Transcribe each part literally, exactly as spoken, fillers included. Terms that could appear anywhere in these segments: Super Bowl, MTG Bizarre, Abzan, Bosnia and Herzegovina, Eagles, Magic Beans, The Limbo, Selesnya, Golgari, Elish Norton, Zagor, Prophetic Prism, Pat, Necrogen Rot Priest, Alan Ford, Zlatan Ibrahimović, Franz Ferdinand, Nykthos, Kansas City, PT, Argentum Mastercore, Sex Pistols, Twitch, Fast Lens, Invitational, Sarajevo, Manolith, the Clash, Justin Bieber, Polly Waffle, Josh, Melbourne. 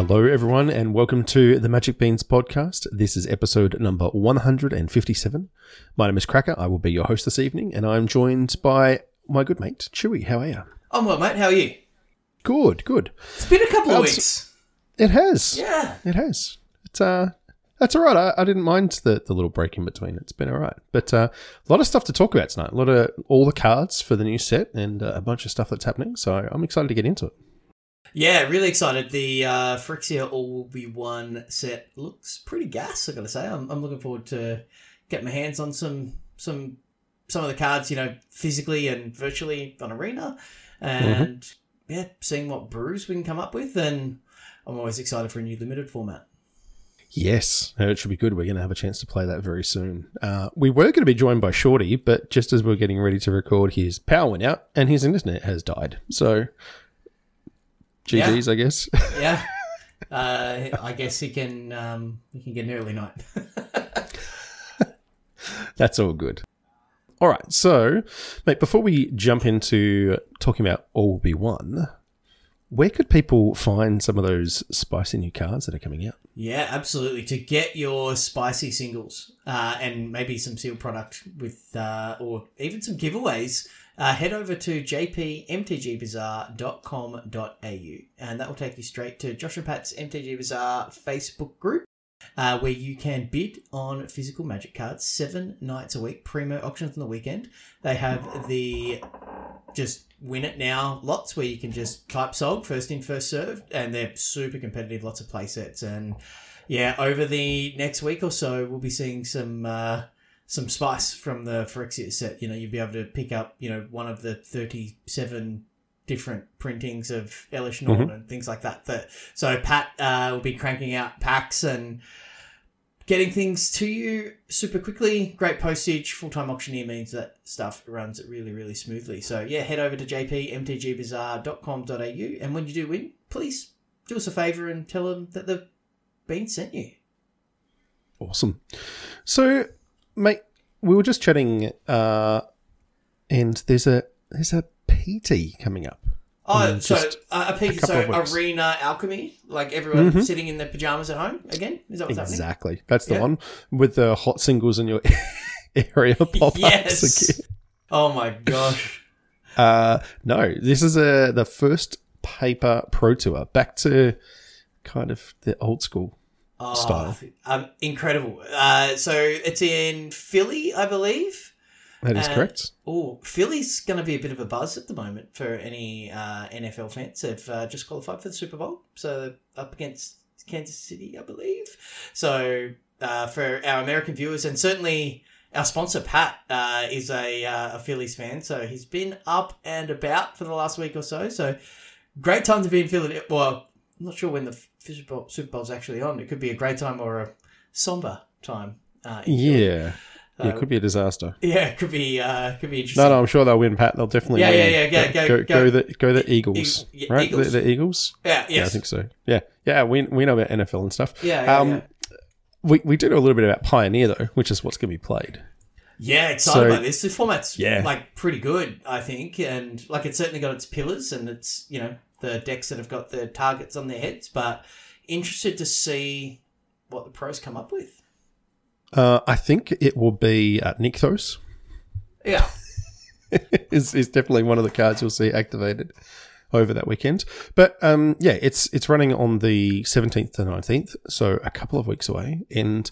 Hello, everyone, and welcome to the Magic Beans podcast. This is episode number one hundred fifty-seven. My name is Cracker. I will be your host this evening, and I'm joined by my good mate, Chewy. How are you? I'm well, mate. How are you? Good, good. It's been a couple of it's, weeks. It has. Yeah. It has. It's uh, That's all right. I, I didn't mind the, the little break in between. It's been all right. But uh, a lot of stuff to talk about tonight. A lot of all the cards for the new set and uh, a bunch of stuff that's happening. So I'm excited to get into it. Yeah, really excited. The uh, Phyrexia All Will Be One set looks pretty gas, I've got to say. I'm, I'm looking forward to getting my hands on some some some of the cards, you know, physically and virtually on Arena. And, mm-hmm. yeah, seeing what brews we can come up with. And I'm always excited for a new limited format. Yes, it should be good. We're going to have a chance to play that very soon. Uh, we were going to be joined by Shorty, but just as we we're getting ready to record, his power went out and his internet has died. So... G Gs, yeah. I guess. Yeah. Uh, I guess he can um, he can get an early night. That's all good. All right. So, mate, before we jump into talking about All Will Be One, where could people find some of those spicy new cards that are coming out? Yeah, absolutely. To get your spicy singles uh, and maybe some sealed product with uh, or even some giveaways, Uh, head over to j p m t g bizarre dot com dot a u and that will take you straight to Josh and Pat's M T G Bizarre Facebook group uh, where you can bid on physical magic cards seven nights a week, primo auctions on the weekend. They have the just win it now lots where you can just type sold, first in, first served, and they're super competitive, lots of play sets. And yeah, over the next week or so, we'll be seeing some... Uh, some spice from the Phyrexia set. You know, you'd be able to pick up, you know, one of the thirty-seven different printings of Elish Norton mm-hmm. and things like that. But, so Pat uh, will be cranking out packs and getting things to you super quickly. Great postage. Full-time auctioneer means that stuff runs it really, really smoothly. So, yeah, head over to j p m t g bizarre dot com dot a u and when you do win, please do us a favour and tell them that the bean sent you. Awesome. So... Mate, we were just chatting, uh, and there's a there's a P T coming up. Oh, so uh, a P T, so Arena Alchemy, like everyone mm-hmm. sitting in their pajamas at home again. Is that what's happening? Exactly, that's the yeah. one with the hot singles in your area pop-ups. Yes. Again. Oh my gosh. uh, no, this is a the first paper Pro Tour, back to kind of the old school. Oh, style. Um, incredible. Uh, so it's in Philly, I believe. That is and, correct. Oh, Philly's going to be a bit of a buzz at the moment for any uh, N F L fans. They've uh, just qualified for the Super Bowl. So up against Kansas City, I believe. So uh, for our American viewers and certainly our sponsor, Pat, uh, is a, uh, a Phillies fan. So he's been up and about for the last week or so. So great time to be in Philly. Well, I'm not sure when the Super Bowl, Super Bowl's actually on. It could be a great time or a somber time. Uh, yeah. So, yeah, it could be a disaster. Yeah, it could be uh, could be interesting. No, no, I'm sure they'll win, Pat. They'll definitely yeah, win. Yeah, yeah, yeah. Go, go, go, go, go, the, go the Eagles, e- right? Eagles. The, the Eagles? Yeah, yes. Yeah, I think so. Yeah, yeah, we, we know about N F L and stuff. Yeah, yeah, um, yeah. We, we do know a little bit about Pioneer, though, which is what's going to be played. Yeah, excited so, about this. The format's, yeah. like, pretty good, I think. And, like, it's certainly got its pillars and it's, you know, the decks that have got the targets on their heads, but interested to see what the pros come up with. Uh, I think it will be uh, Nykthos. Yeah. is is definitely one of the cards you'll see activated over that weekend. But, um, yeah, it's it's running on the seventeenth to nineteenth, so a couple of weeks away, and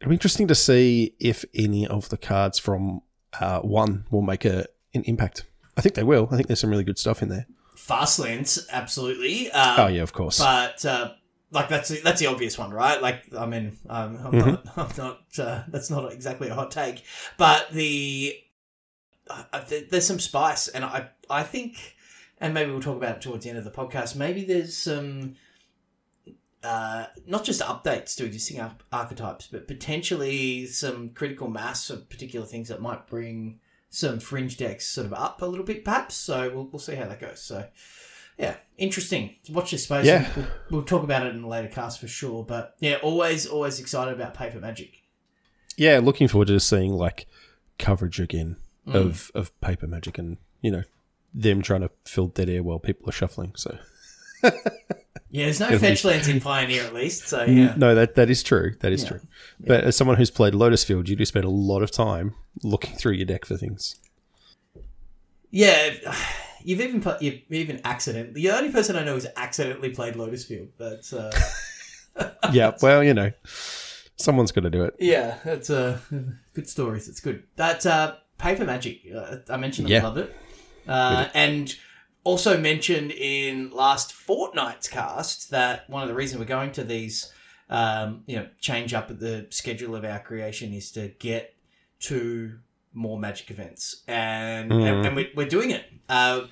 it'll be interesting to see if any of the cards from uh, one will make a, an impact. I think they will. I think there's some really good stuff in there. Fast Lens, absolutely. Um, oh, yeah, of course. But, uh, like, that's that's the obvious one, right? Like, I mean, um, I'm mm-hmm. not, I'm not uh, that's not exactly a hot take. But the, uh, th- there's some spice. And I, I think, and maybe we'll talk about it towards the end of the podcast, maybe there's some, uh, not just updates to existing ar- archetypes, but potentially some critical mass of particular things that might bring some fringe decks sort of up a little bit, perhaps. So we'll we'll see how that goes. So, yeah, interesting. Watch this space. Yeah. We'll, we'll talk about it in a later cast for sure. But, yeah, always, always excited about paper magic. Yeah, looking forward to seeing, like, coverage again mm. of, of paper magic and, you know, them trying to fill dead air while people are shuffling. So, Yeah, there's no It'll fetch be- lands in Pioneer at least, so yeah. No, that that is true. That is yeah. true. Yeah. But as someone who's played Lotus Field, you do spend a lot of time looking through your deck for things. Yeah, you've even put, you've even accidentally. The only person I know who's accidentally played Lotus Field. That's uh, yeah. Well, you know, someone's got to do it. Yeah, that's uh, good stories. It's good. That uh, Paper Magic. Uh, I mentioned I yeah. loved it, uh, and. Also mentioned in last fortnight's cast that one of the reasons we're going to these, um, you know, change up the schedule of our creation is to get to more Magic events, and mm. and, and we, we're doing it. Uh,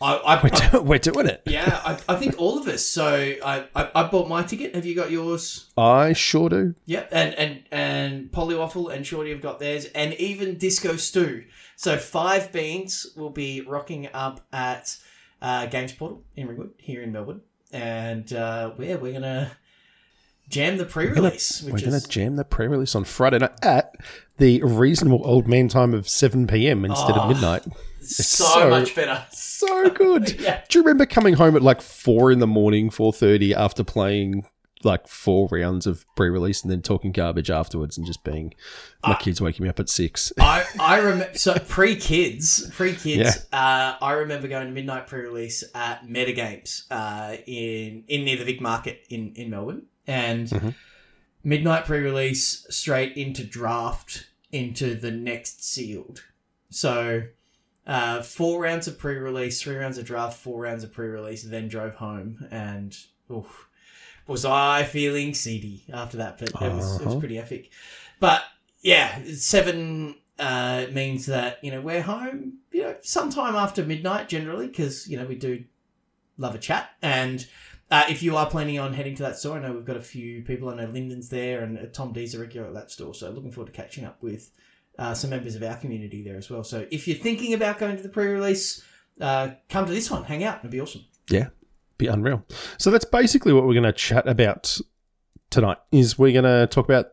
I, I, we're, do- I, we're doing it. Yeah, I, I think all of us. So I, I, I bought my ticket. Have you got yours? I sure do. Yep, and and and Polly Waffle and Shorty have got theirs, and even Disco Stew. So Five Beans will be rocking up at. Uh, Games Portal in Ringwood here in Melbourne, and uh, where yeah, we're gonna jam the pre-release. We're gonna, which we're is... gonna jam the pre-release on Friday night at the reasonable old man time of seven p.m. instead oh, of midnight. It's so, so much better, so good. Yeah. Do you remember coming home at like four in the morning, four thirty, after playing like four rounds of pre-release and then talking garbage afterwards, and just being my uh, kids waking me up at six. I I remember so pre-kids, pre-kids. Yeah. Uh, I remember going to midnight pre-release at Metagames uh, in in near the Vic Market in in Melbourne, and mm-hmm. midnight pre-release straight into draft into the next sealed. So uh, four rounds of pre-release, three rounds of draft, four rounds of pre-release, then drove home and oof. Was I feeling seedy after that? But it was, uh-huh. it was pretty epic. But yeah, seven uh, means that, you know, we're home, you know, sometime after midnight generally, because, you know, we do love a chat. And uh, if you are planning on heading to that store, I know we've got a few people. I know Lyndon's there and uh, Tom D's a regular at that store. So looking forward to catching up with uh, some members of our community there as well. So if you're thinking about going to the pre-release, uh, come to this one, hang out. It'll be awesome. Yeah. Be unreal. So that's basically what we're going to chat about tonight. Is we're going to talk about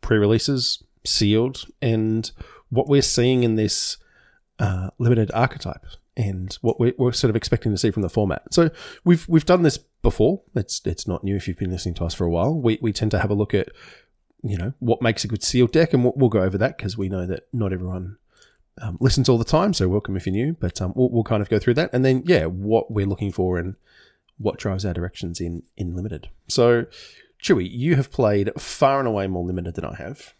pre-releases, sealed, and what we're seeing in this uh, limited archetype, and what we're, we're sort of expecting to see from the format. So we've we've done this before. It's it's not new if you've been listening to us for a while. We we tend to have a look at, you know, what makes a good sealed deck, and we'll, we'll go over that because we know that not everyone. Um, listens all the time, so welcome if you're new, but um, we'll, we'll kind of go through that. And then, yeah, what we're looking for and what drives our directions in, in Limited. So, Chewy, you have played far and away more Limited than I have.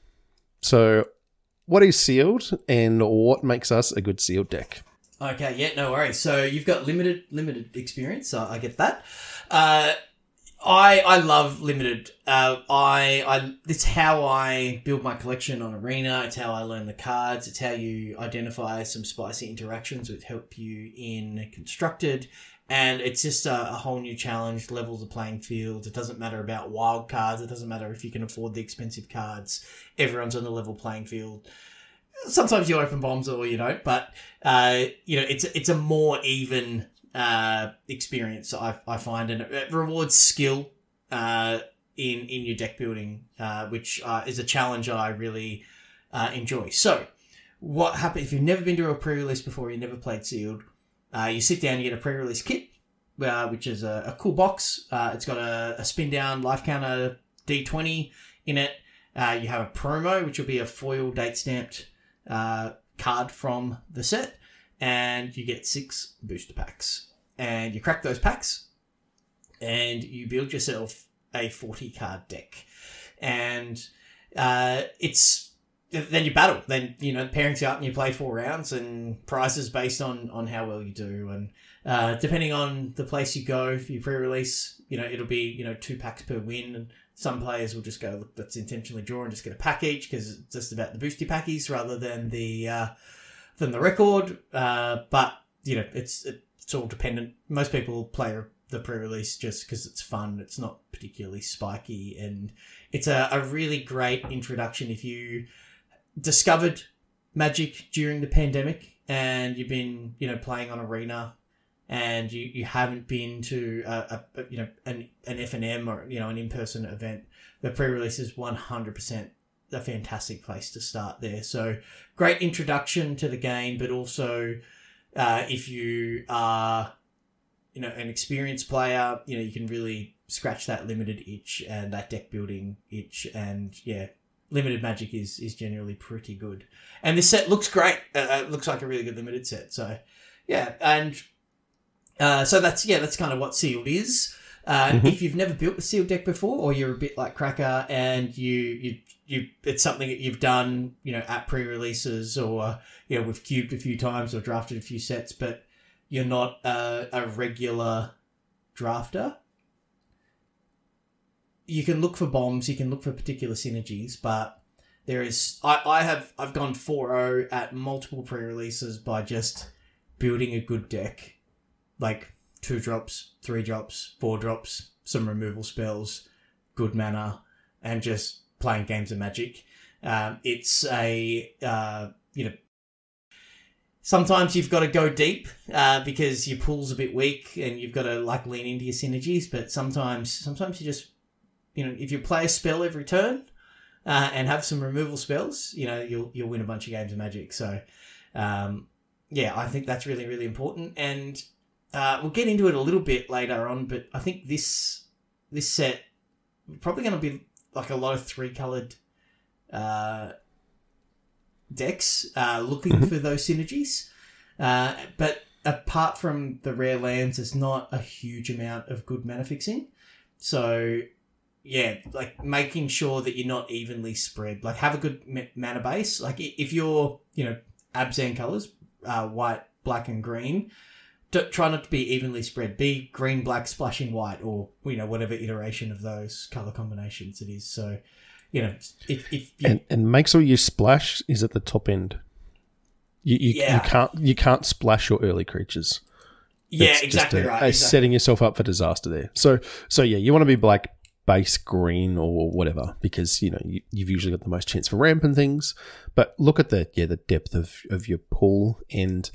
So, what is sealed and what makes us a good sealed deck? Okay, yeah, no worries. So, you've got limited limited experience, so I get that. Uh, I I love Limited. Uh, I I it's how I build my collection on Arena. It's how I learn the cards. It's how you identify some spicy interactions which help you in Constructed, and it's just a, a whole new challenge. Levels the playing field. It doesn't matter about wild cards. It doesn't matter if you can afford the expensive cards. Everyone's on the level playing field. Sometimes you open bombs or you don't, but uh, you know it's it's a more even. Uh, experience I, I find, and it rewards skill uh, in in your deck building, uh, which uh, is a challenge I really uh, enjoy. So, what happens if you've never been to a pre-release before? You never played sealed. Uh, you sit down, you get a pre-release kit, uh, which is a, a cool box. Uh, it's got a, a spin down life counter D twenty in it. Uh, you have a promo, which will be a foil date stamped uh, card from the set. And you get six booster packs. And you crack those packs and you build yourself a forty-card deck. And uh, it's then you battle. Then, you know, pairings you up and you play four rounds and prizes based on, on how well you do. And uh, depending on the place you go for your pre-release, you know, it'll be, you know, two packs per win. And some players will just go, look, let's intentionally draw and just get a pack each because it's just about the boosty packies rather than the... Uh, than the record, uh, but, you know, it's it's all dependent. Most people play the pre-release just because it's fun. It's not particularly spiky, and it's a, a really great introduction if you discovered Magic during the pandemic and you've been, you know, playing on Arena and you, you haven't been to, a, a you know, an, an F and M or, you know, an in-person event. The pre-release is one hundred percent a fantastic place to start there. So great introduction to the game, but also uh, if you are you know, an experienced player, you know, you can really scratch that limited itch and that deck building itch. And yeah, limited Magic is is generally pretty good. And this set looks great. Uh, it looks like a really good limited set. So yeah, and uh, so that's yeah, that's kind of what sealed is. Uh, mm-hmm. If you've never built a sealed deck before, or you're a bit like Cracker and you you you it's something that you've done, you know, at pre-releases, or you know, we've cubed a few times or drafted a few sets, but you're not uh, a regular drafter, you can look for bombs, you can look for particular synergies, but there is I, I have I've gone four oh at multiple pre-releases by just building a good deck, like two drops, three drops, four drops, some removal spells, good mana, and just playing games of Magic. Um, it's a, uh, you know, sometimes you've got to go deep uh, because your pool's a bit weak and you've got to like lean into your synergies. But sometimes, sometimes you just, you know, if you play a spell every turn uh, and have some removal spells, you know, you'll, you'll win a bunch of games of Magic. So, um, yeah, I think that's really, really important. And, Uh, we'll get into it a little bit later on, but I think this this set probably going to be like a lot of three coloured uh, decks uh, looking for those synergies. Uh, but apart from the rare lands, there's not a huge amount of good mana fixing. So yeah, like making sure that you're not evenly spread. Like have a good ma- mana base. Like if you're, you know, Abzan colours, uh, white, black, and green. Don't, try not to be evenly spread. Be green, black, splashing white, or you know whatever iteration of those color combinations it is. So, you know, if, if you... And, and make sure your splash is at the top end. You you, yeah. you can't you can't splash your early creatures. Yeah, it's exactly just a, right. A exactly. Setting yourself up for disaster there. So so yeah, you want to be black base green or whatever, because you know you, you've usually got the most chance for ramp and things. But look at the yeah the depth of of your pool and.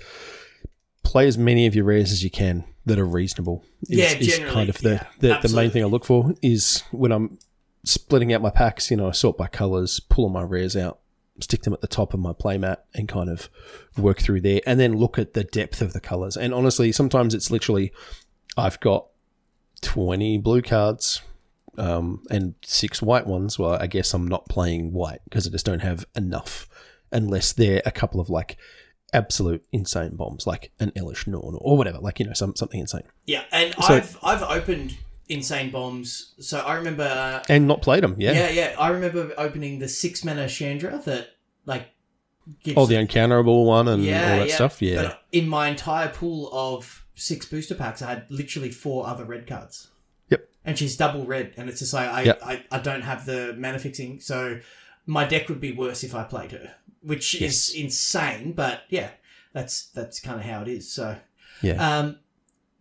Play as many of your rares as you can that are reasonable. Is, yeah, generally. Is kind of the, yeah, the, the main thing I look for is when I'm splitting out my packs, you know, I sort by colours, pull all my rares out, stick them at the top of my playmat and kind of work through there and then look at the depth of the colours. And honestly, sometimes it's literally I've got twenty blue cards um, and six white ones. Well, I guess I'm not playing white because I just don't have enough unless they're a couple of like... absolute insane bombs, like an Elish Norton or whatever, like, you know, some something insane. Yeah, and so, I've I've opened insane bombs, so I remember... Uh, and not played them, yeah. Yeah, yeah, I remember opening the six-mana Chandra that, like... Gives oh, the uncounterable one and yeah, all that yeah. stuff, yeah. But in my entire pool of six booster packs, I had literally four other red cards. Yep. And she's double red, and it's just like, I, yep. I, I don't have the mana fixing, so my deck would be worse if I played her. Which yes. is insane, but yeah, that's that's kind of how it is. So, yeah. Um,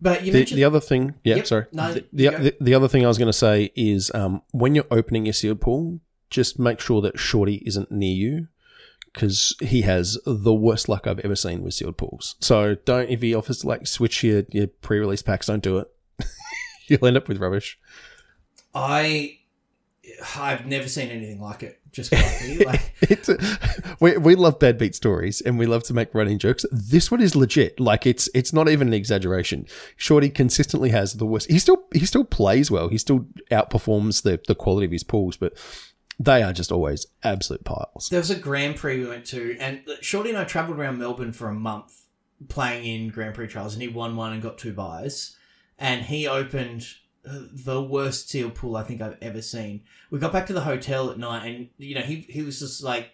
but you the, mentioned the other thing. Yeah, yep, sorry. No, the, the, the the other thing I was going to say is um, when you're opening your sealed pool, just make sure that Shorty isn't near you because he has the worst luck I've ever seen with sealed pools. So don't if he offers to like switch your your pre-release packs, don't do it. You'll end up with rubbish. I. I've never seen anything like it. Just quietly, like it's a, we we love bad beat stories and we love to make running jokes. This one is legit. Like it's it's not even an exaggeration. Shorty consistently has the worst. He still he still plays well. He still outperforms the the quality of his pools, but they are just always absolute piles. There was a Grand Prix we went to, and Shorty and I travelled around Melbourne for a month playing in Grand Prix trials, and he won one and got two buys, and he opened. The worst sealed pool I think I've ever seen. We got back to the hotel at night and, you know, he he was just like...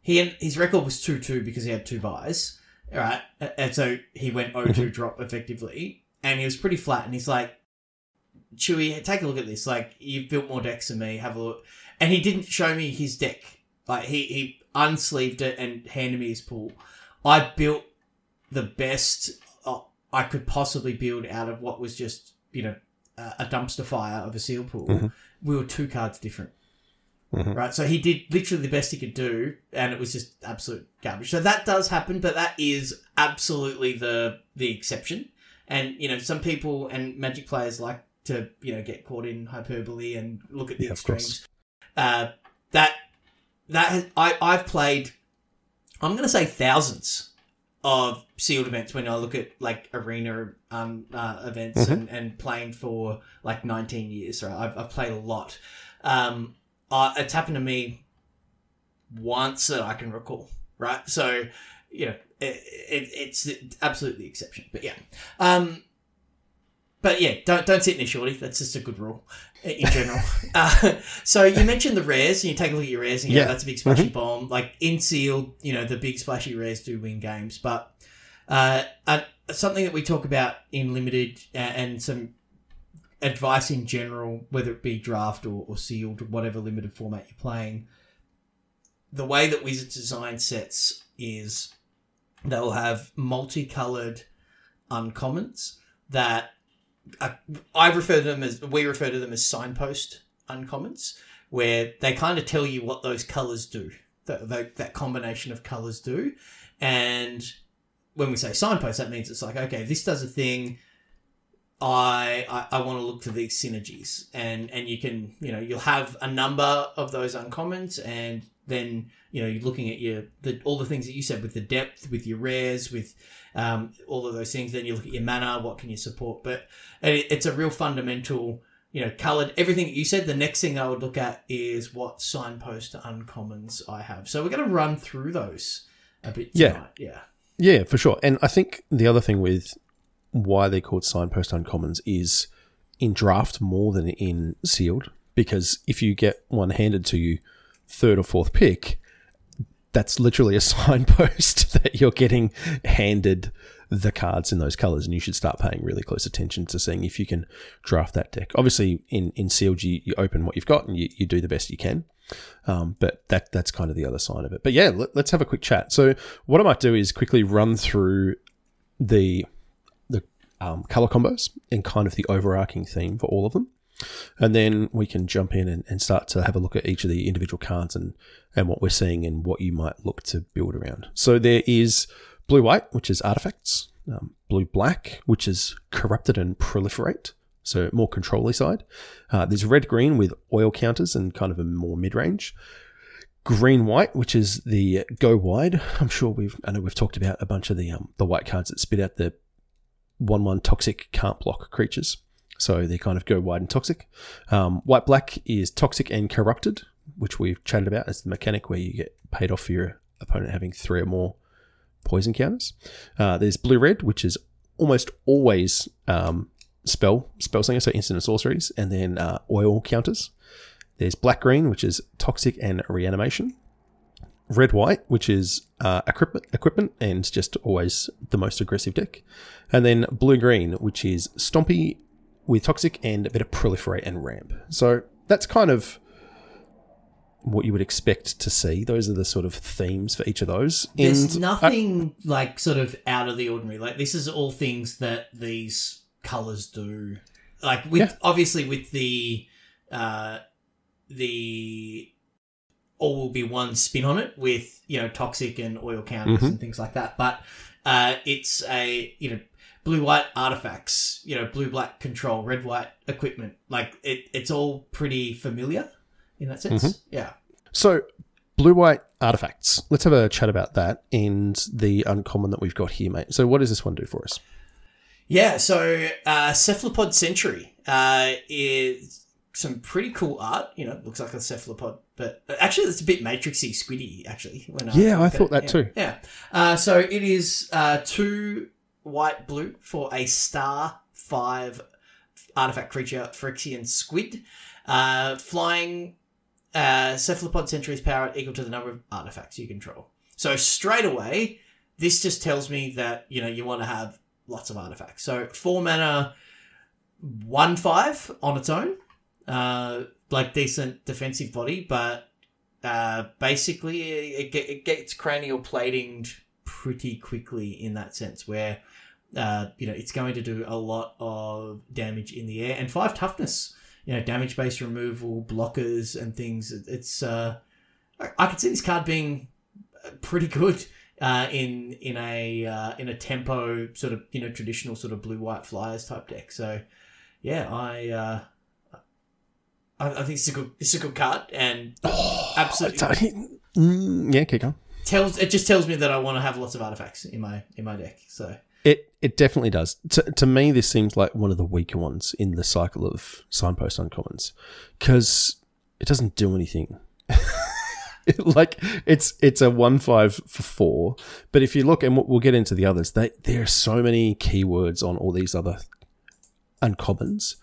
he His record was two two because he had two buys, all right? And so he went oh two drop effectively and he was pretty flat and he's like, Chewy, take a look at this. Like, you've built more decks than me. Have a look. And he didn't show me his deck. Like, he, he unsleeved it and handed me his pool. I built the best I could possibly build out of what was just, you know... a dumpster fire of a seal pool, mm-hmm. we were two cards different, mm-hmm. right? So he did literally the best he could do, and it was just absolute garbage. So that does happen, but that is absolutely the the exception. And, you know, some people and Magic players like to, you know, get caught in hyperbole and look at the yeah, extremes. Uh, that that has, I, I've played, I'm going to say thousands of sealed events when I look at like arena um uh, events mm-hmm. and, and playing for like nineteen years, right? I've, I've played a lot. Um, uh, it's happened to me once that I can recall, right? So, you know, it, it, it's absolutely the exception, but yeah. Um, but yeah, don't don't sit in it, Shorty. That's just a good rule in general. uh, so you mentioned the rares, and you take a look at your rares, and you yeah. know, that's a big splashy mm-hmm. bomb. Like in sealed, you know, the big splashy rares do win games. But uh, uh, something that we talk about in limited uh, and some advice in general, whether it be draft or, or sealed, whatever limited format you're playing, the way that Wizards design sets is they'll have multicolored uncommons that. I, I refer to them as we refer to them as signpost uncommons, where they kind of tell you what those colors do, that that, that combination of colors do. And when we say signpost, that means it's like, okay, this does a thing. I I, I want to look for these synergies, and and you can you know you'll have a number of those uncommons, and then you know you're looking at your the, all the things that you said with the depth, with your rares, with um, all of those things. Then you look at your mana, what can you support? But it, it's a real fundamental, you know, coloured everything that you said. The next thing I would look at is what signpost uncommons I have. So we're going to run through those a bit tonight. Yeah, yeah, yeah, for sure. And I think the other thing with why they're called signpost uncommons is in draft more than in sealed, because if you get one handed to you, third or fourth pick, that's literally a signpost that you're getting handed the cards in those colors, and you should start paying really close attention to seeing if you can draft that deck. Obviously, in, in sealed, you, you open what you've got and you, you do the best you can, um, but that that's kind of the other side of it. But yeah, let, let's have a quick chat. So what I might do is quickly run through the, the um, color combos and kind of the overarching theme for all of them. And then we can jump in and, and start to have a look at each of the individual cards and, and what we're seeing and what you might look to build around. So there is blue-white, which is artifacts, um, blue-black, which is corrupted and proliferate, so more control-y side. Uh, there's red-green with oil counters and kind of a more mid-range. Green-white, which is the go wide. I'm sure we've I know we've talked about a bunch of the um, the white cards that spit out the one one toxic can't block creatures. So they kind of go wide and toxic. Um, White-black is toxic and corrupted, which we've chatted about as the mechanic where you get paid off for your opponent having three or more poison counters. Uh, there's blue-red, which is almost always um, spell, spell slinger, so instant and sorceries, and then uh, oil counters. There's black-green, which is toxic and reanimation. Red-white, which is uh, equipment, equipment, and just always the most aggressive deck. And then blue-green, which is stompy, with toxic and a bit of proliferate and ramp. So that's kind of what you would expect to see. Those are the sort of themes for each of those. There's and nothing I- like sort of out of the ordinary. Like this is all things that these colors do. Like with yeah. obviously with the uh, the All Will Be One spin on it with you know toxic and oil counters mm-hmm. and things like that. But uh, it's a you know. Blue-white artifacts, you know, blue-black control, red-white equipment. Like, it, it's all pretty familiar in that sense. Mm-hmm. Yeah. So, blue-white artifacts. Let's have a chat about that and the uncommon that we've got here, mate. So, what does this one do for us? Yeah, so uh, Cephalopod Sentry uh, is some pretty cool art. You know, it looks like a cephalopod, but actually, it's a bit Matrixy, squiddy, actually. When I yeah, I thought that yeah. too. Yeah. Uh, so, it is uh, two... white blue for a star five artifact creature Phyrexian squid uh flying uh Cephalopod Sentry's power equal to the number of artifacts you control. So straight away this just tells me that you know you want to have lots of artifacts. So four mana one five on its own uh like decent defensive body, but uh basically it, it gets cranial platinged pretty quickly in that sense where, uh, you know, it's going to do a lot of damage in the air. And five toughness, you know, damage-based removal, blockers and things. It's, uh, I could see this card being pretty good uh, in in a uh, in a tempo sort of, you know, traditional sort of blue-white flyers type deck. So, yeah, I... Uh, I, I think it's a good, it's a good card and oh, absolutely... Mm, yeah, keep going. tells it just tells me that I want to have lots of artifacts in my in my deck. So it it definitely does. To, to me, this seems like one of the weaker ones in the cycle of signpost uncommons because it doesn't do anything. Like it's it's a one five for four, but if you look, and we'll get into the others, they there are so many keywords on all these other uncommons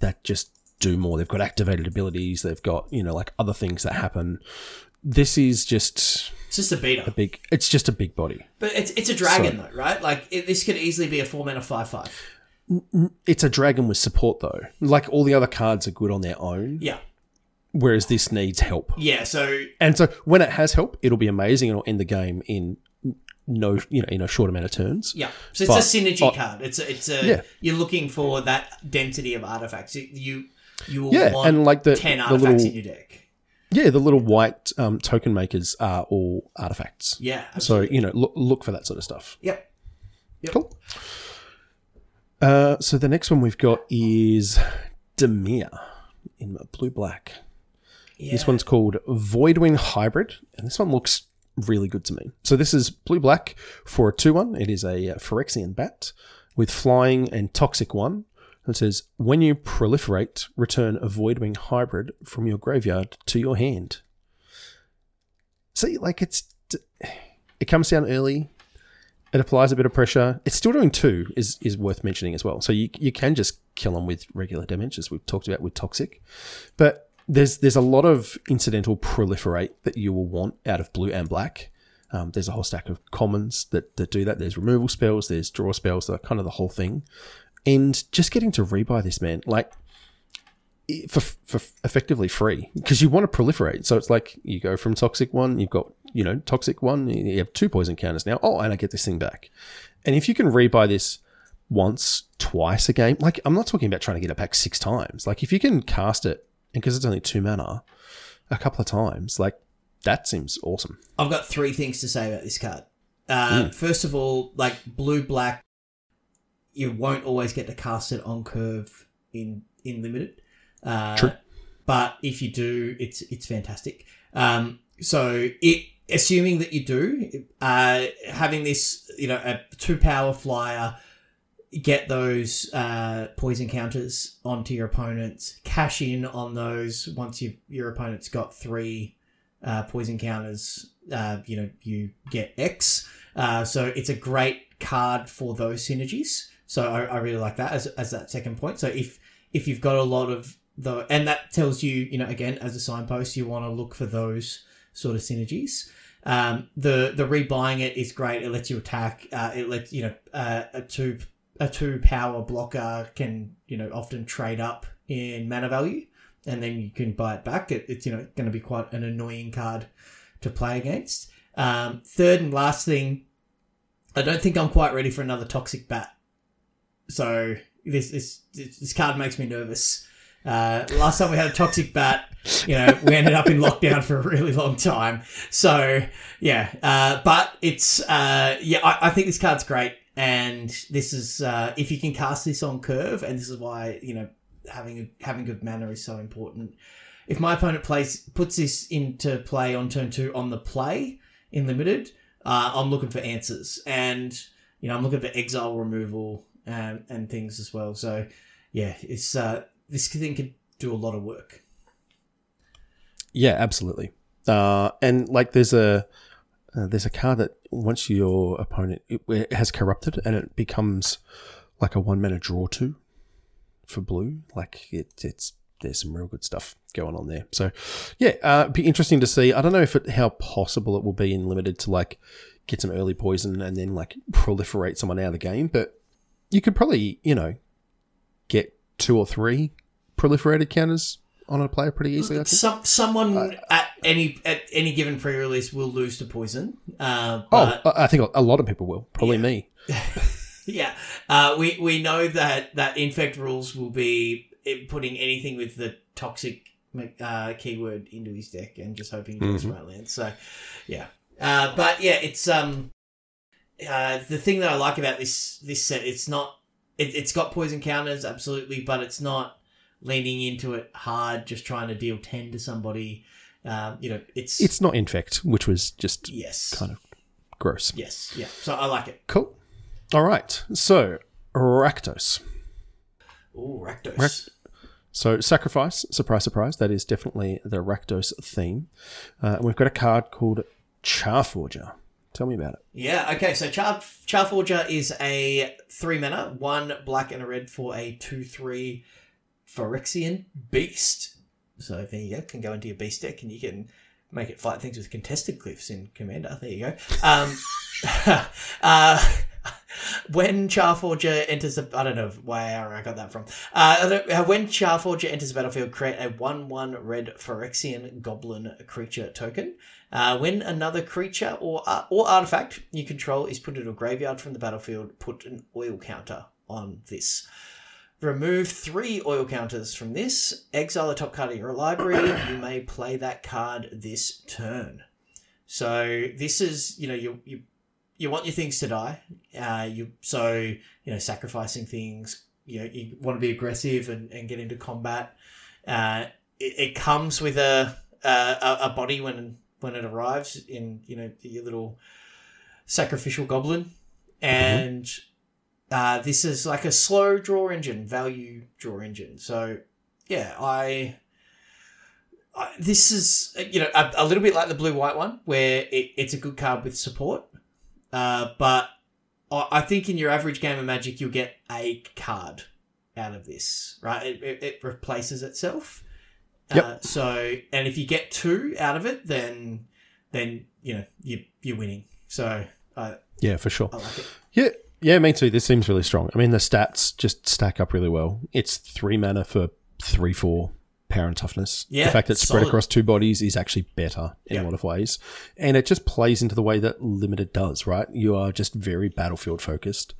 that just do more. They've got activated abilities. They've got, you know, like other things that happen. This is just it's just a beater. A big. It's just a big body. But it's it's a dragon so, though, right? Like it, this could easily be a four mana five five. It's a dragon with support though. Like all the other cards are good on their own. Yeah. Whereas this needs help. Yeah, so... And so, when it has help, it'll be amazing and it'll end the game in no, you know, in a short amount of turns. Yeah. So, it's but, a synergy uh, card. It's a... It's a yeah. You're looking for that density of artifacts. You you will yeah, want and like the, ten the artifacts little, in your deck. Yeah, the little white um, token makers are all artifacts. Yeah, absolutely. So, you know, look, look for that sort of stuff. Yep. yep. Cool. Uh, so, the next one we've got is Demir in blue-black. Yeah. This one's called Voidwing Hybrid, and this one looks really good to me. So this is blue-black for a two one. It is a Phyrexian bat with flying and toxic one. It says, when you proliferate, return a Voidwing Hybrid from your graveyard to your hand. See, like it's... It comes down early. It applies a bit of pressure. It's still doing two, is, is worth mentioning as well. So you, you can just kill them with regular damage, as we've talked about with toxic. But... There's there's a lot of incidental proliferate that you will want out of blue and black. Um, there's a whole stack of commons that, that do that. There's removal spells. There's draw spells. That are kind of the whole thing. And just getting to rebuy this, man, like for for effectively free because you want to proliferate. So it's like you go from toxic one, you've got, you know, toxic one, you have two poison counters now. Oh, and I get this thing back. And if you can rebuy this once, twice a game, like I'm not talking about trying to get it back six times. Like if you can cast it, and because it's only two mana, a couple of times, like, that seems awesome. I've got three things to say about this card. Uh, mm. First of all, like, blue-black, you won't always get to cast it on curve in, in Limited. Uh, True. But if you do, it's it's fantastic. Um, so, it assuming that you do, uh, having this, you know, a two-power flyer... Get those uh, poison counters onto your opponents. Cash in on those once you've, your opponent's got three uh, poison counters. Uh, you know, you get X. Uh, so it's a great card for those synergies. So I, I really like that as as that second point. So if if you've got a lot of the, and that tells you, you know, again as a signpost, you want to look for those sort of synergies. Um, the the rebuying it is great. It lets you attack. Uh, it lets you know uh, a two. A two-power blocker can, you know, often trade up in mana value, and then you can buy it back. It, it's, you know, going to be quite an annoying card to play against. Um, third and last thing, I don't think I'm quite ready for another Toxic Bat. So this this, this card makes me nervous. Uh, last time we had a Toxic Bat, you know, we ended up in lockdown for a really long time. So, yeah. Uh, but it's, uh, yeah, I, I think this card's great. And this is, uh, if you can cast this on curve, and this is why, you know, having a, having good mana is so important. If my opponent plays puts this into play on turn two on the play in Limited, uh, I'm looking for answers. And, you know, I'm looking for exile removal and, and things as well. So, yeah, it's uh, this thing can do a lot of work. Yeah, absolutely. Uh, and, like, there's a... Uh, there's a card that once your opponent it, it has corrupted and it becomes like a one mana draw two for blue. Like it, it's there's some real good stuff going on there. So yeah, uh, it'd be interesting to see. I don't know if it, how possible it will be in Limited to like get some early poison and then like proliferate someone out of the game, but you could probably, you know, get two or three proliferated counters on a player pretty easily. I think. Some, someone uh, at any at any given pre-release will lose to poison. Uh, but oh, I think a lot of people will. Probably yeah. me. yeah, uh, we we know that that infect rules will be putting anything with the toxic uh, keyword into his deck and just hoping mm-hmm. it's right land. So, yeah, uh, but yeah, it's um uh, the thing that I like about this this set. It's not it, it's got poison counters absolutely, but it's not leaning into it hard, just trying to deal ten to somebody. Um, you know, it's it's not infect, which was just yes. kind of gross. Yes, yeah. So I like it. Cool. All right. So Rakdos. Ooh, Rakdos. Rak- so sacrifice, surprise, surprise. That is definitely the Rakdos theme. Uh, we've got a card called Charforger. Tell me about it. Yeah, okay. So Char- Charforger is a three mana, one black and a red for a two three Phyrexian beast. So there you go. Can go into your beast deck and you can make it fight things with contested cliffs in Commander. There you go. Um, uh, when Charforger enters the... I don't know where I got that from. Uh, when Charforger enters the battlefield, create a one one red Phyrexian goblin creature token. Uh, when another creature or uh, or artifact you control is put into a graveyard from the battlefield, put an oil counter on this. Remove three oil counters from this. Exile the top card of your library. You may play that card this turn. So this is, you know, you you, you want your things to die. Uh, you so you know sacrificing things. You know, you want to be aggressive and, and get into combat. Uh, it, it comes with a a, a body when. when it arrives in, you know, your little sacrificial goblin. And mm-hmm. uh, this is like a slow draw engine, value draw engine. So, yeah, I... I this is, you know, a, a little bit like the blue-white one where it, it's a good card with support. Uh, but I, I think in your average game of Magic, you'll get a card out of this, right? It, it, it replaces itself. Yep. Uh, so, and if you get two out of it, then, then you know you you're winning. So, uh, yeah, for sure. I like it. Yeah, yeah, me too. This seems really strong. I mean, the stats just stack up really well. It's three mana for three four power and toughness. Yeah, the fact that it's spread across two bodies is actually better in yep. a lot of ways, and it just plays into the way that limited does. Right, you are just very battlefield focused,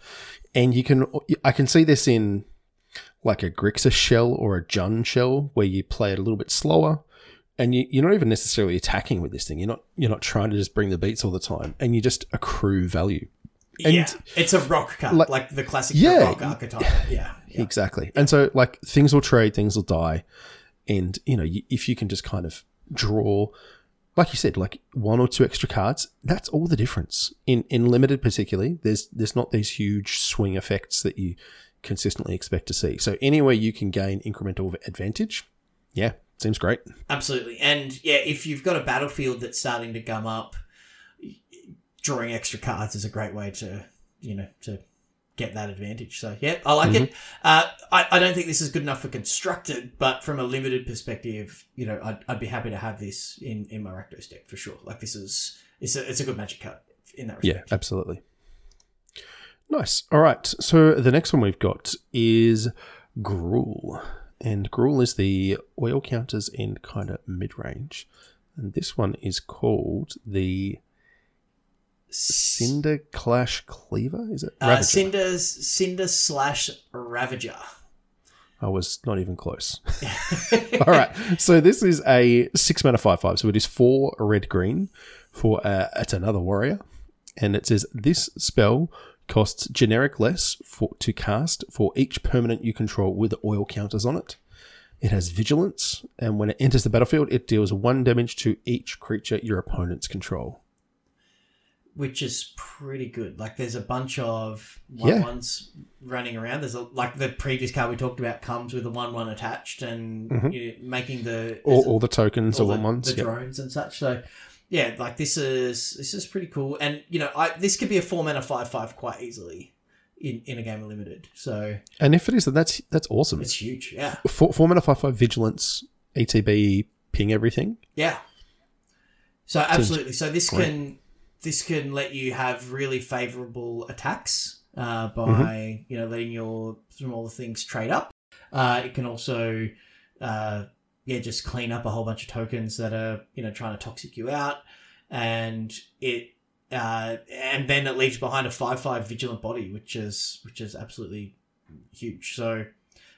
and you can I can see this in. Like a Grixis shell or a Jun shell, where you play it a little bit slower, and you, you're not even necessarily attacking with this thing. You're not you're not trying to just bring the beats all the time, and you just accrue value. And yeah, it's a rock card, like, like the classic yeah, rock archetype. Yeah, yeah, exactly. And so, like, things will trade, things will die, and you know, if you can just kind of draw, like you said, like one or two extra cards, that's all the difference. In in limited, particularly, there's there's not these huge swing effects that you. Consistently expect to see. So anywhere you can gain incremental advantage, yeah, seems great. Absolutely. And yeah, if you've got a battlefield that's starting to gum up, drawing extra cards is a great way to, you know, to get that advantage. So yeah, I like mm-hmm. it. Uh, I, I don't think this is good enough for constructed, but from a limited perspective, you know, I'd, I'd be happy to have this in, in my Rakdos deck for sure. Like this is, it's a, it's a good Magic card in that respect. Yeah, absolutely. Nice. All right. So the next one we've got is Gruul. And Gruul is the oil counters in kind of mid-range. And this one is called the Cinder Clash Cleaver, is it? Uh, Cinder's, Cinder slash Ravager. I was not even close. All right. So this is a six mana five five. So it is four red-green for uh, it's another warrior. And it says this spell... costs generic less for to cast for each permanent you control with oil counters on it. It has vigilance, and when it enters the battlefield, it deals one damage to each creature your opponents control. Which is pretty good. Like, there's a bunch of one ones yeah. running around. There's a, like the previous card we talked about comes with a one one attached, and mm-hmm. you know, making the all, all the tokens all are one ones, the, the yep. drones and such. So. Yeah, like this is this is pretty cool, and you know, I this could be a four mana five five quite easily in, in a game of limited. So, and if it is, then that's that's awesome. It's huge, yeah. Four, four mana five five vigilance, E T B, ping everything. Yeah. So absolutely, so this great. can this can let you have really favorable attacks uh, by mm-hmm. you know letting your smaller things trade up. Uh, it can also. Uh, Yeah, just clean up a whole bunch of tokens that are, you know, trying to toxic you out, and it, uh, and then it leaves behind a five five vigilant body, which is which is absolutely huge. So,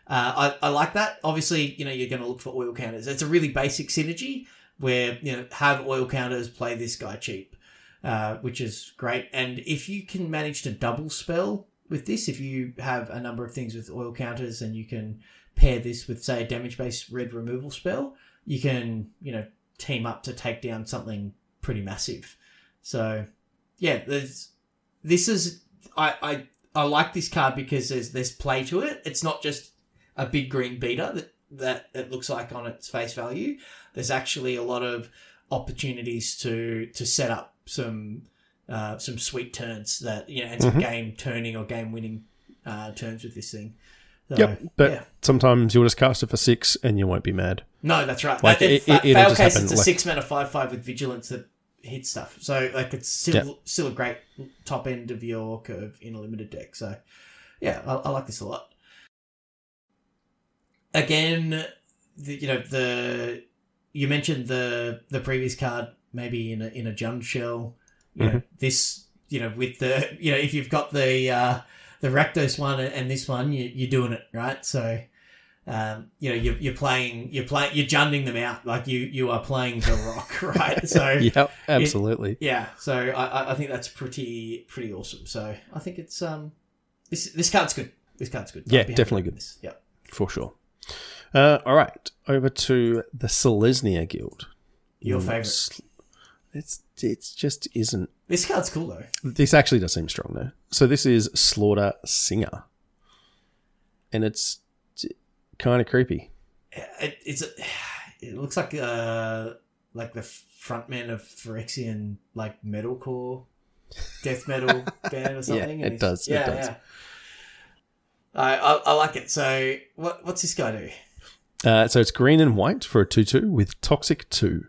uh, I I like that. Obviously, you know, you're going to look for oil counters. It's a really basic synergy where you know have oil counters, play this guy cheap, uh, which is great. And if you can manage to double spell with this, if you have a number of things with oil counters, and you can. Pair this with, say, a damage-based red removal spell, you can, you know, team up to take down something pretty massive. So, yeah, there's, this is I, I I like this card because there's there's play to it. It's not just a big green beater that that it looks like on its face value. There's actually a lot of opportunities to to set up some uh, some sweet turns that, you know, and some mm-hmm. game turning or game winning uh, turns with this thing. So, yep, but yeah. sometimes you'll just cast it for six and you won't be mad. No, that's right. Like, like it, it, it, fail case, it's a like... six mana five five with vigilance that hits stuff. So like it's still yep. still a great top end of your curve in a limited deck. So yeah, I, I like this a lot. Again, the, you know the you mentioned the the previous card maybe in a in a jund shell. You mm-hmm. know, this you know with the you know if you've got the. Uh, The Rakdos one and this one, you, you're doing it right. So, um, you know, you're, you're playing, you're playing, you're junding them out like you, you are playing the rock, right? So, yeah, absolutely, it, yeah. So, I, I think that's pretty pretty awesome. So, I think it's um, this this card's good. This card's good. Yeah, definitely good. Yeah, for sure. Uh, all right, over to the Selesnya Guild. Your mm-hmm. favorite. It's it just isn't. This card's cool though. This actually does seem strong though. So this is Slaughter Singer, and it's kind of creepy. It, it's a, it looks like uh like the frontman of Phyrexian like metalcore death metal band or something. Yeah, and it does. Yeah, it does. Yeah. I, I I like it. So what what's this guy do? Uh, so it's green and white for a two two with Toxic two.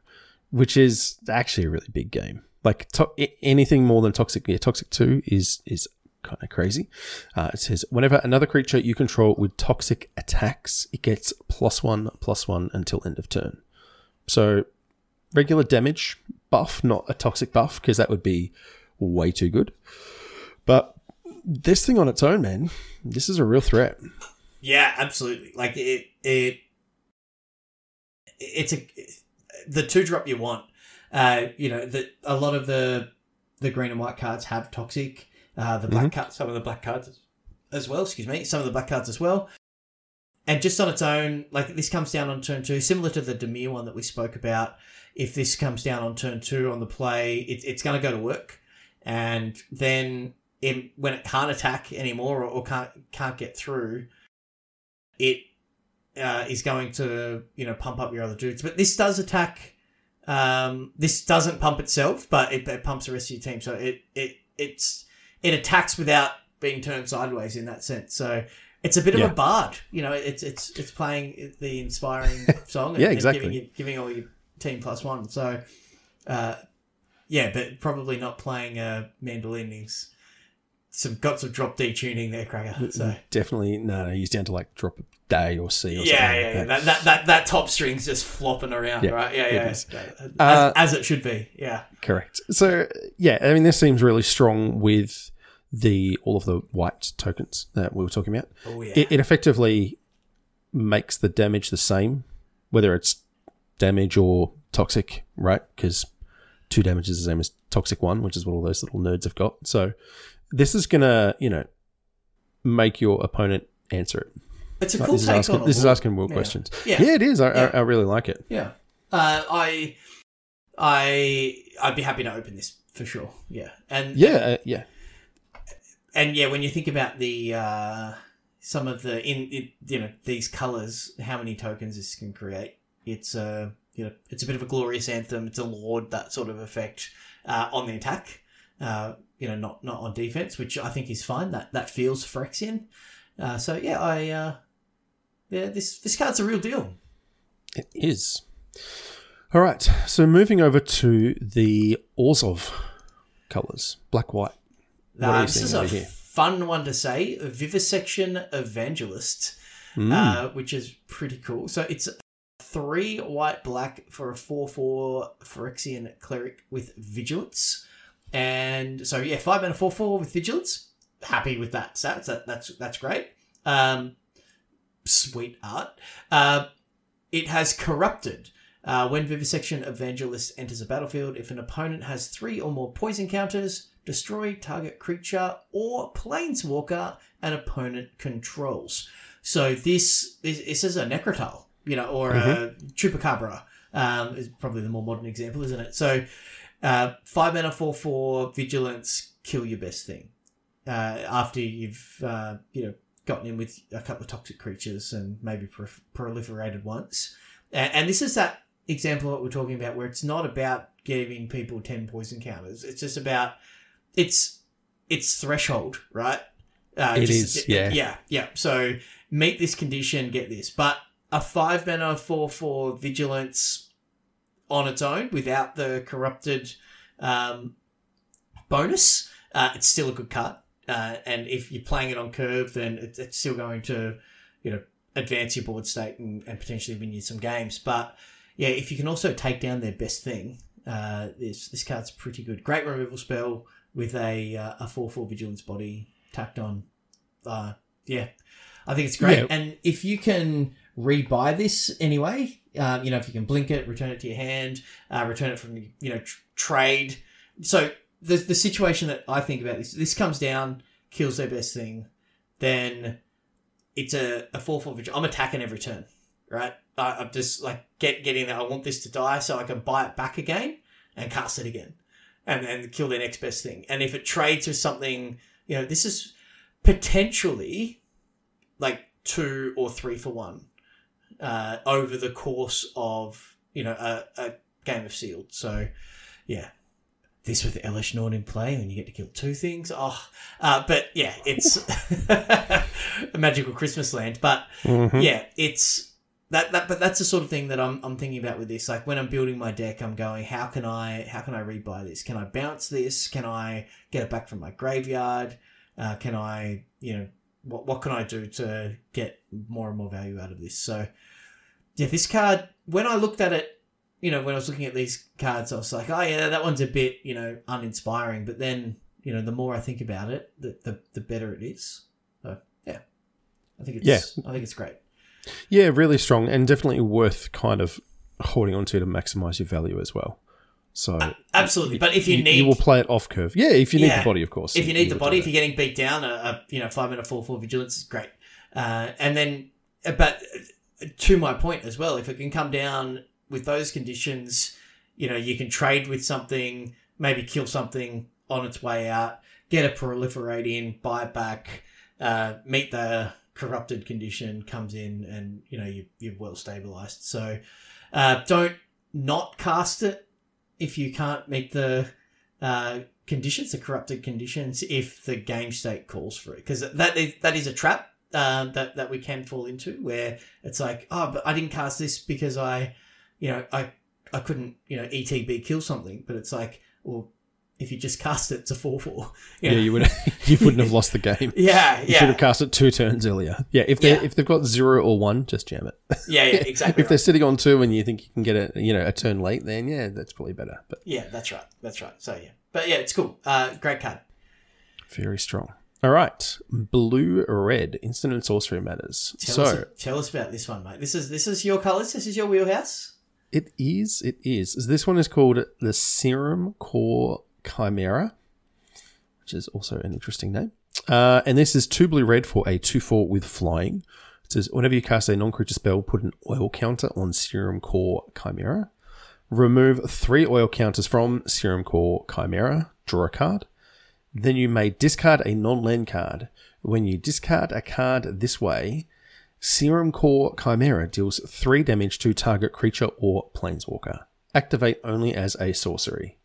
Which is actually a really big game. Like to- anything more than Toxic, yeah, Toxic two is is kind of crazy. Uh, it says whenever another creature you control with Toxic attacks, it gets plus one plus one until end of turn. So regular damage buff, not a Toxic buff, because that would be way too good. But this thing on its own, man, this is a real threat. Yeah, absolutely. Like it, it, it's a. It, the two drop you want, uh, you know, the, a lot of the the green and white cards have Toxic. Uh, the black mm-hmm. cards, some of the black cards as well. Excuse me, some of the black cards as well. And just on its own, like this comes down on turn two, similar to the Demir one that we spoke about. If this comes down on turn two on the play, it, it's going to go to work, and then it, when it can't attack anymore or, or can't can't get through, it. Uh, is going to, you know, pump up your other dudes. But this does attack... Um, this doesn't pump itself, but it, it pumps the rest of your team. So it it it's it attacks without being turned sideways in that sense. So it's a bit yeah. of a bard. You know, it's it's it's playing the inspiring song and, yeah, exactly. and giving, you, giving all your team plus one. So, uh, yeah, but probably not playing uh, mandolins. Some got some drop D tuning there, Cracker. So definitely no, no, he's down to like drop day or C or yeah, something. Yeah, yeah, like that. that that that top string's just flopping around, yeah, right? Yeah, yeah, yeah. Uh, as, as it should be. Yeah, correct. So yeah, I mean, this seems really strong with the all of the white tokens that we were talking about. Oh yeah, it, it effectively makes the damage the same, whether it's damage or toxic, right? Because two damage is the same as toxic one, which is what all those little nerds have got. So. This is going to, you know, make your opponent answer it. It's a cool like, take asking, on it. This is asking real yeah. questions. Yeah. yeah, it is. I, yeah. I, I really like it. Yeah. Uh, I, I, I'd be happy to open this for sure. Yeah. And yeah, uh, yeah. And yeah, when you think about the uh, some of the in it, you know these colors, how many tokens this can create? It's a uh, you know it's a bit of a glorious anthem. It's a lord, that sort of effect uh, on the attack. Uh, you know, not, not on defense, which I think is fine. That that feels Phyrexian. Uh, so yeah, I uh, yeah this this card's a real deal. It is. All right. So moving over to the Orzhov colors, black white. Nah, this is a here? fun one to say. Vivisection Evangelist, mm. uh, which is pretty cool. So it's three white black for a four four Phyrexian cleric with vigilance. And so, yeah, five mana, four, four with vigilance. Happy with that stats. That, that's that's great. Um, sweet art. Uh, it has corrupted. Uh, when Vivisection Evangelist enters a battlefield, if an opponent has three or more poison counters, destroy target creature or planeswalker an opponent controls. So this is, this is a Necrotal, you know, or mm-hmm. a Chupacabra um, is probably the more modern example, isn't it? So uh, five mana, four, four, vigilance, kill your best thing. Uh, after you've, uh, you know, gotten in with a couple of toxic creatures and maybe pro- proliferated once. And, and this is that example that we're talking about where it's not about giving people ten poison counters. It's just about, it's it's threshold, right? Uh, it just, is, yeah. Yeah, yeah. So meet this condition, get this. But a five mana, four, four vigilance on its own without the corrupted um, bonus, Uh, it's still a good cut, uh, and if you're playing it on curve, then it, it's still going to, you know, advance your board state and, and potentially win you some games. But yeah, if you can also take down their best thing, uh, this this card's pretty good. Great removal spell with a uh, a four four vigilance body tacked on. Uh, yeah, I think it's great. Yeah. And if you can rebuy this anyway, um, you know, if you can blink it, return it to your hand, uh, return it from you know tr- trade. So. The the situation that I think about this, this comes down, kills their best thing, then it's a, a four four vigil. I'm attacking every turn, right? I, I'm just like get getting that I want this to die so I can buy it back again and cast it again and and kill their next best thing. And if it trades with something, you know, this is potentially like two or three for one uh, over the course of, you know, a, a game of sealed. So, yeah. This with Elish Norton in play when you get to kill two things. Oh, uh, but yeah, it's a magical Christmas land. But mm-hmm. yeah, it's that, that. But that's the sort of thing that I'm I'm thinking about with this. Like when I'm building my deck, I'm going, how can I how can I rebuy this? Can I bounce this? Can I get it back from my graveyard? Uh, can I you know what what can I do to get more and more value out of this? So yeah, this card. When I looked at it. You know, when I was looking at these cards, I was like, oh, yeah, that one's a bit, you know, uninspiring. But then, you know, the more I think about it, the the, the better it is. So, yeah, I think it's yeah. I think it's great. Yeah, really strong and definitely worth kind of holding on to to maximise your value as well. So uh, absolutely. But if you, you need... You will play it off curve. Yeah, if you need yeah, the body, of course. If you need you the body, if you're getting beat down, a, a you know, five-minute four four vigilance is great. Uh, and then, but to my point as well, if it can come down... With those conditions, you know, you can trade with something, maybe kill something on its way out, get a proliferate in, buy it back, uh, meet the corrupted condition, comes in and, you know, you, you're well stabilised. So uh, don't not cast it if you can't meet the uh, conditions, the corrupted conditions, if the game state calls for it. Because that is, that is a trap uh, that, that we can fall into where it's like, oh, but I didn't cast this because I... You know, I I couldn't, you know, E T B kill something, but it's like, well, if you just cast it, it's a four four. You know? Yeah, you, would, you wouldn't have lost the game. Yeah, yeah. You should have cast it two turns earlier. Yeah, if, they're, yeah. if they've got zero or one, just jam it. Yeah, yeah, exactly. If right. they're sitting on two and you think you can get a, you know, a turn late, then yeah, that's probably better. But yeah, that's right. That's right. So, yeah. But yeah, it's cool. Uh, great card. Very strong. All right, blue red instant and sorcery matters. Tell so us, tell us about this one, mate. This is this is your colours. This is your wheelhouse. It is. It is. This one is called the Serum Core Chimera, which is also an interesting name. Uh, and this is two blue red for a two four with flying. It says whenever you cast a non-creature spell, put an oil counter on Serum Core Chimera. Remove three oil counters from Serum Core Chimera. Draw a card. Then you may discard a non-land card. When you discard a card this way, Serum Core Chimera deals three damage to target creature or planeswalker. Activate only as a sorcery.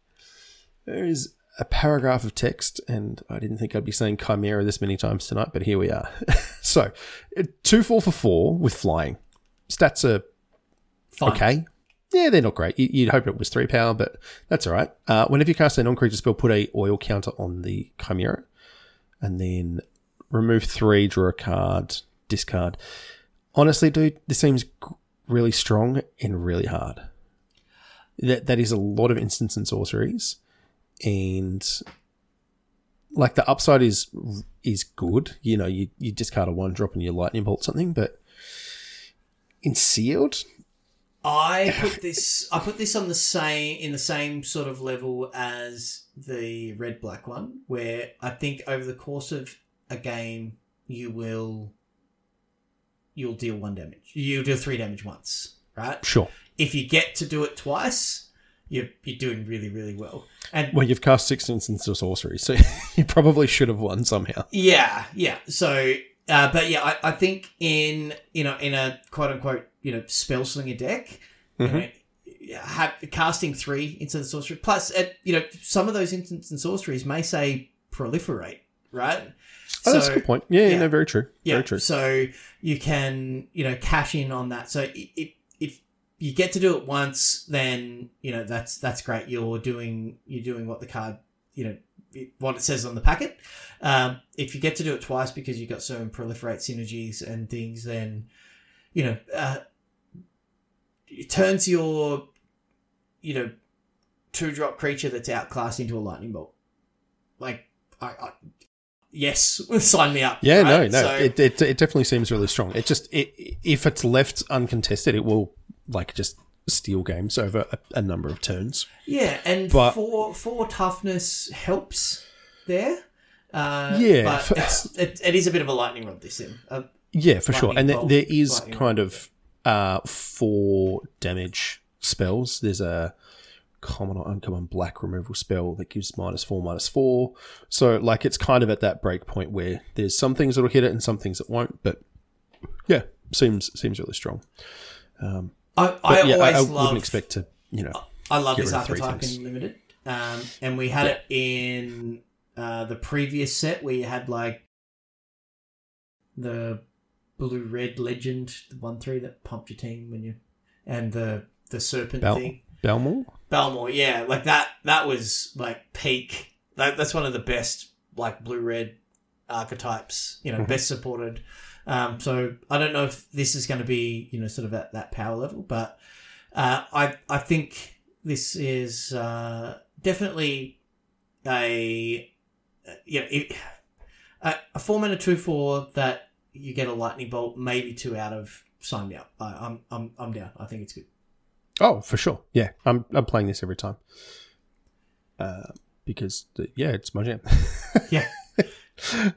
There is a paragraph of text, and I didn't think I'd be saying Chimera this many times tonight, but here we are. So, two four for four with flying. Stats are Fine. okay. Yeah, they're not great. You'd hope it was three power, but that's all right. Uh, whenever you cast a non-creature spell, put a oil counter on the Chimera, and then remove three, draw a card, discard. Honestly, dude, this seems really strong and really hard. That that is a lot of instants and sorceries, and like the upside is is good. You know, you you discard a one drop and you lightning bolt something, but in sealed. I put this. I put this on the same in the same sort of level as the red black one, where I think over the course of a game you will you'll deal one damage. You'll deal three damage once, right? Sure. if you get to do it twice, you're, you're doing really, really well. And well, you've cast six instances of sorcery, so you probably should have won somehow. Yeah, yeah. So, uh, but yeah, I, I think in, you know, in a quote-unquote, you know, spell slinger deck, mm-hmm. you know, have, casting three instant sorcery, plus, at, you know, some of those instant and sorceries may say proliferate, right? Oh, so, that's a good point. Yeah, yeah. no, very true. Yeah. Very true. So you can, you know, cash in on that. So it, it, if you get to do it once, then, you know, that's that's great. You're doing you're doing what the card, you know, it, what it says on the packet. Um, if you get to do it twice because you've got certain proliferate synergies and things, then, you know, uh, it turns your, you know, two-drop creature that's outclassed into a lightning bolt. Like, I... I Yes, sign me up. Yeah, right? no, no. So, it, it it definitely seems really strong. It just it if it's left uncontested, it will like just steal games over a, a number of turns. Yeah, and but, four four toughness helps there. Uh, yeah, but for, it's, it, it is a bit of a lightning rod. This sim. A yeah, for sure. And bolt, there is kind of uh, four damage spells. There's a common or uncommon black removal spell that gives minus four, minus four. So, like, it's kind of at that break point where there's some things that'll hit it and some things that won't. But, yeah, seems seems really strong. Um, I, I yeah, always I, I love... wouldn't expect to, you know... I love this archetype in Limited. Um, and we had yeah. it in uh, the previous set where you had, like, the blue-red legend, the one three that pumped your team when you... And the, the serpent Bel- thing. Belmore? Belmore, yeah, like that. That was like peak. That, that's one of the best, like blue red archetypes. You know, mm-hmm. best supported. Um, so I don't know if this is going to be, you know, sort of at that power level, but uh, I I think this is uh, definitely a you know it, a, a four mana two four that you get a lightning bolt, maybe two out of. Sign me up. I, I'm I'm I'm down. I think it's good. Oh, for sure. Yeah, I'm I'm playing this every time uh, because, the, yeah, it's my jam. yeah.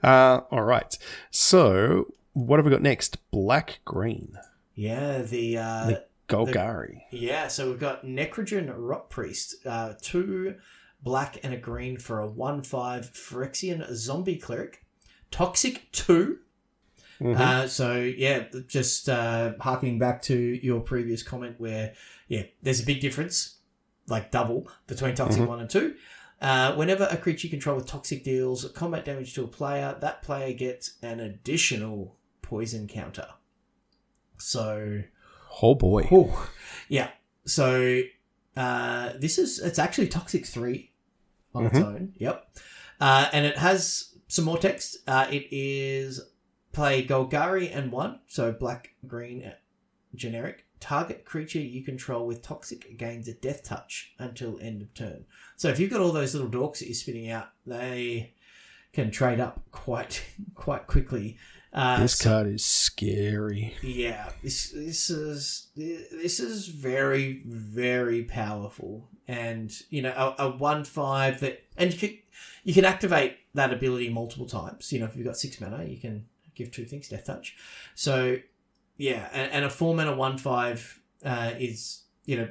Uh, all right. So, what have we got next? Black-green. Yeah, the... Uh, the Golgari. The, yeah, so we've got Necrogen Rot Priest. Uh, two black and a green for a one five Phyrexian Zombie Cleric. Toxic two. Mm-hmm. Uh, so, yeah, just uh, harking back to your previous comment where, yeah, there's a big difference, like double, between Toxic mm-hmm. one and two. Uh, whenever a creature you control with Toxic deals combat damage to a player, that player gets an additional poison counter. So... Oh, boy. Oh, yeah. So, uh, this is... It's actually Toxic three on mm-hmm. its own. Yep. Uh, and it has some more text. Uh, it is... Play Golgari and one, so black, green, generic. Target creature you control with Toxic gains a death touch until end of turn. So if you've got all those little dorks that you're spitting out, they can trade up quite quite quickly. Uh, this so, card is scary. Yeah, this this is this is very very powerful, and you know a, a one five that and you can you can activate that ability multiple times. You know if you've got six mana, you can. Give two things, Death Touch. So, yeah, and, and a four mana one five uh, is you know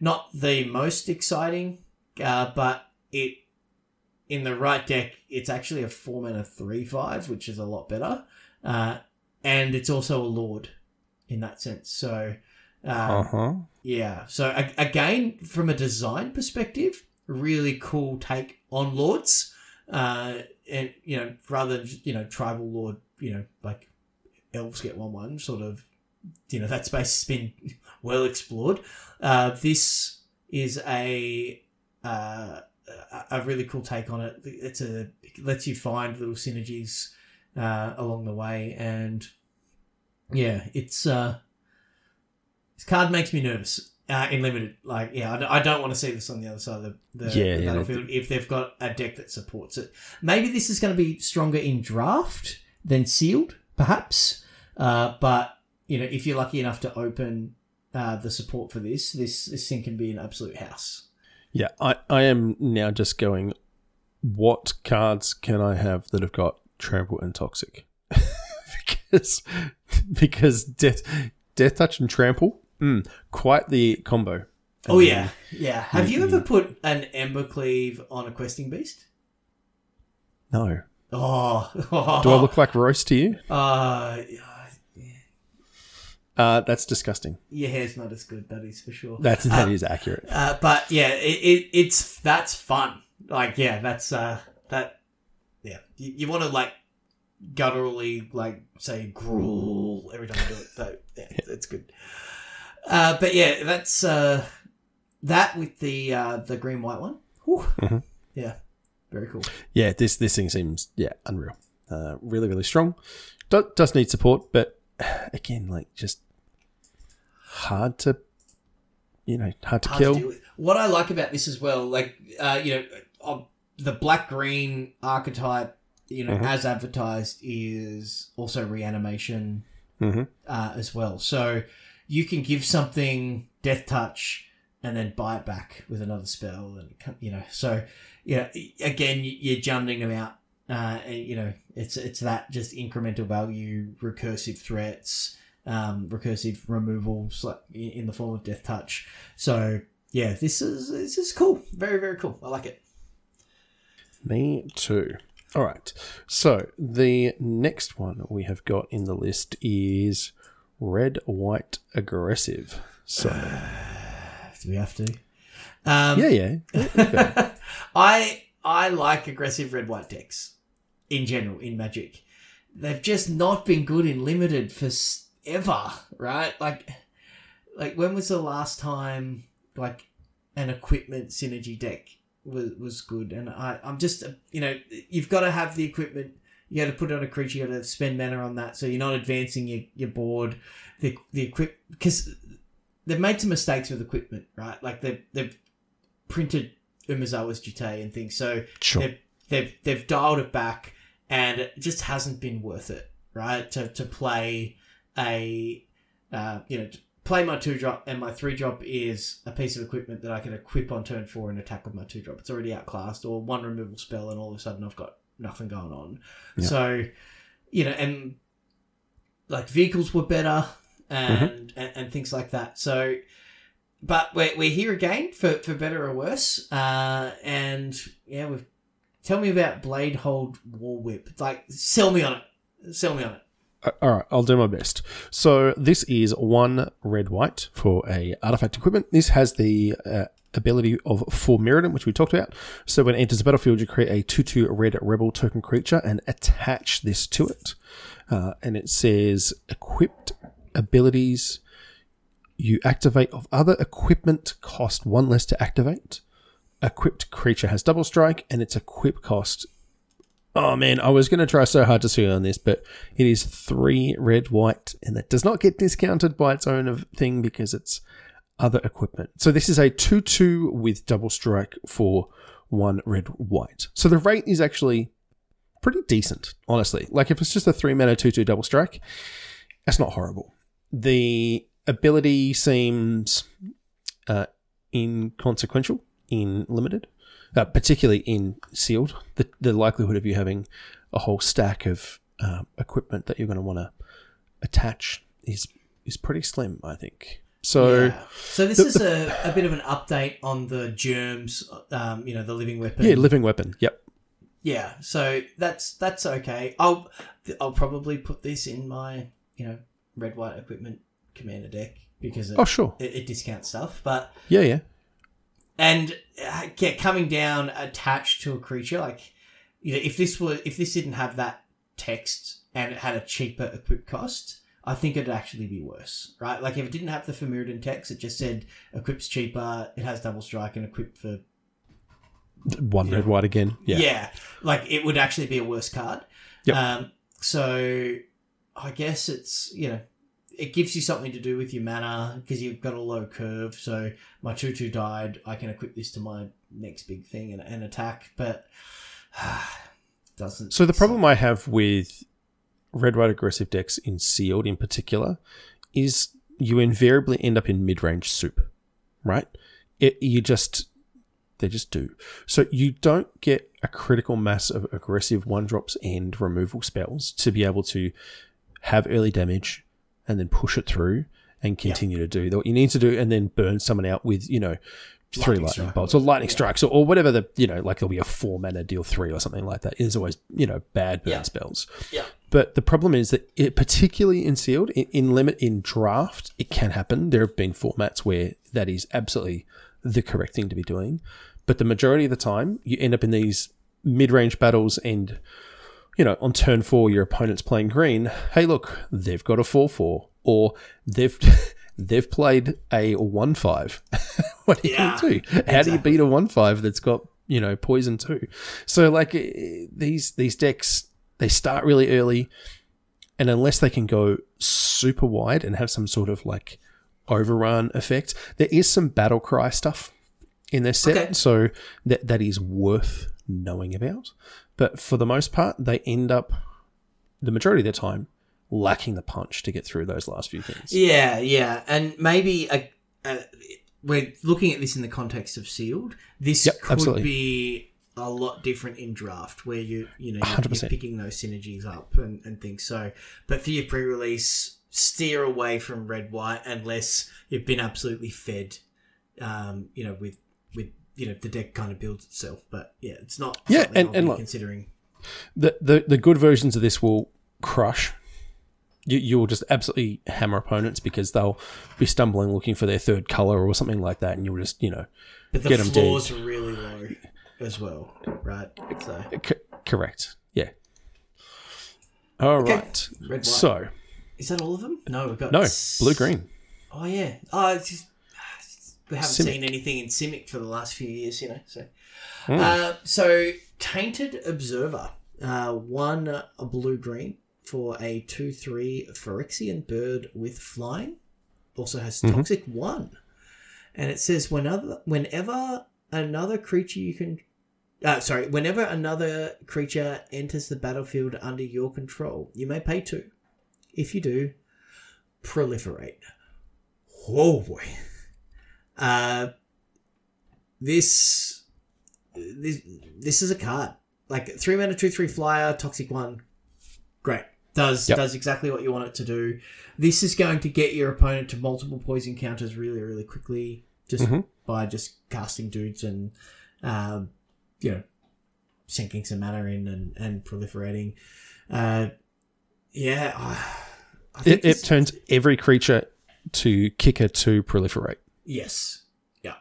not the most exciting, uh, but it in the right deck it's actually a four mana three five, which is a lot better, uh, and it's also a Lord in that sense. So, um, uh-huh. yeah. So again, from a design perspective, really cool take on Lords, uh, and you know rather than you know tribal Lord. You know, like elves get one one sort of, you know, that space has been well explored. Uh, this is a uh, a really cool take on it. It's a it lets you find little synergies uh, along the way, and yeah, it's uh, this card makes me nervous uh, in Limited. Like, yeah, I don't want to see this on the other side of the, the, yeah, the yeah, battlefield if they've got a deck that supports it. Maybe this is going to be stronger in draft. Then sealed, perhaps. Uh, but, you know, if you're lucky enough to open uh, the support for this, this, this thing can be an absolute house. Yeah, I, I am now just going, what cards can I have that have got Trample and Toxic? because because Death Death Touch and Trample Mm, quite the combo. And oh, yeah. Yeah. Have you ever put an Embercleave on a questing beast? No. Oh. oh. Do I look like roast to you? Uh, yeah. uh, That's disgusting. Your hair's not as good, that is for sure. That's, that um, is accurate. Uh, but, yeah, it, it, it's that's fun. Like, yeah, that's... Uh, that. Yeah. You, you want to, like, gutturally, like, say gruel every time I do it. So, yeah, it's good. Uh, but yeah, that's uh, that with the uh, the green white one. Mm-hmm. Yeah, very cool. Yeah, this this thing seems yeah unreal. Uh, really really strong. Do- does need support, but again, like just hard to you know hard to hard kill. To deal with. What I like about this as well, like uh, you know, uh, the black green archetype, you know, mm-hmm. as advertised, is also reanimation mm-hmm. uh, as well. So. You can give something death touch and then buy it back with another spell, and you know. So, you know, again, you're jumbling them out. Uh, and, you know, it's it's that just incremental value, recursive threats, um, recursive removals, like in the form of death touch. So, yeah, this is this is cool. Very very cool. I like it. Me too. All right. So the next one we have got in the list is. Red, white, aggressive. So, do we have to? Um, yeah, yeah. Okay. I I like aggressive red white decks in general in Magic. They've just not been good in Limited for ever, right? Like, like when was the last time like an equipment synergy deck was was good? And I I'm just you know you've got to have the equipment. You got to put on a creature. You got to spend mana on that, so you're not advancing your, your board. The the equip because they've made some mistakes with equipment, right? Like they they've printed Umazawa's Jute and things, so sure. they've, they've they've dialed it back, and it just hasn't been worth it, right? To to play a uh, you know to play my two drop and my three drop is a piece of equipment that I can equip on turn four and attack with my two drop. It's already outclassed, or one removal spell, and all of a sudden I've got. Nothing going on. Yeah. So, you know, and like vehicles were better and, mm-hmm. and, and things like that. So, but we're, we're here again for, for better or worse. Uh, and yeah, we've, tell me about Bladehold War Whip. Like, sell me on it. Sell me on it. All right, I'll do my best. So this is one red white for a artifact equipment. This has the uh, ability of For Mirrodin, which we talked about. So when it enters the battlefield, you create a two two red rebel token creature and attach this to it. Uh, and it says equipped abilities you activate of other equipment cost one less to activate. Equipped creature has double strike and its equip cost. Oh, man, I was going to try so hard to see on this, but it is three red, white, and that does not get discounted by its own thing because it's other equipment. So this is a two two with double strike for one red, white. So the rate is actually pretty decent, honestly. Like, if it's just a three-mana two two double strike, that's not horrible. The ability seems uh, inconsequential in Limited. Uh, particularly in Sealed, the, the likelihood of you having a whole stack of uh, equipment that you're going to want to attach is is pretty slim, I think. So, yeah. so this the, is a, a bit of an update on the germs, um, you know, the living weapon. Yeah, living weapon. Yep. Yeah, so that's that's okay. I'll I'll probably put this in my you know red white equipment commander deck because it, oh sure it, it discounts stuff, but yeah yeah. And uh, yeah, coming down attached to a creature, like you know, if this were if this didn't have that text and it had a cheaper equip cost, I think it'd actually be worse, right? Like if it didn't have the Firmiridan text, it just said equips cheaper, it has double strike, and equip for one red white again. Yeah, yeah, like it would actually be a worse card. Yep. Um, so I guess it's you know. It gives you something to do with your mana because you've got a low curve. So my two two died. I can equip this to my next big thing and, and attack, but uh, doesn't. So the so. problem I have with red-white aggressive decks in Sealed in particular is you invariably end up in mid-range soup, right? It, you just, they just do. So you don't get a critical mass of aggressive one-drops and removal spells to be able to have early damage, and then push it through and continue yeah. to do what you need to do, and then burn someone out with, you know, three lightning, lightning bolts or lightning yeah. strikes or, or whatever the, you know, like there'll be a four mana deal three or something like that. There's always, you know, bad burn yeah. spells. Yeah. But the problem is that it, particularly in sealed, in, in limit, in draft, it can happen. There have been formats where that is absolutely the correct thing to be doing. But the majority of the time, you end up in these mid-range battles and, you know, on turn four, your opponent's playing green. Hey, look, they've got a four four or they've they've played a one five What do yeah, you do? How exactly. do you beat a one five that's got, you know, poison too? So, like, these these decks, they start really early, and unless they can go super wide and have some sort of, like, overrun effect, there is some battle cry stuff in their set, okay. so that that is worth knowing about. But for the most part, they end up, the majority of their time, lacking the punch to get through those last few things. Yeah, yeah. And maybe a, a, we're looking at this in the context of sealed. This yep, could absolutely. be a lot different in draft where you, you know, you're, you're picking those synergies up and, and things. So, but for your pre-release, steer away from red-white unless you've been absolutely fed, um, you know, with, with, you know, the deck kind of builds itself, but yeah, it's not yeah, and, and look, considering. The, the the good versions of this will crush. You you will just absolutely hammer opponents because they'll be stumbling looking for their third color or something like that, and you'll just, you know, but the get them floor's dead. Really low as well, right? So. C- correct. Yeah. All okay. right. Red, so. Is that all of them? No, we've got... No, s- blue-green. Oh, yeah. Oh, it's just... We haven't Simic. seen anything in Simic for the last few years, you know. So, mm. uh, so Tainted Observer, uh, one uh, a blue green for a two three Phyrexian bird with flying. Also has Toxic mm-hmm. one, and it says whenever whenever another creature you can, uh, sorry, whenever another creature enters the battlefield under your control, you may pay two. If you do, proliferate. Oh boy. Uh, this, this, this is a card like three mana, two, three flyer, toxic one. Great. Does, yep. does exactly what you want it to do. This is going to get your opponent to multiple poison counters really, really quickly just mm-hmm. by just casting dudes and, um, you know, sinking some mana in and, and proliferating. Uh, yeah. I think it, this- it turns every creature to kicker to proliferate. Yes. Yeah.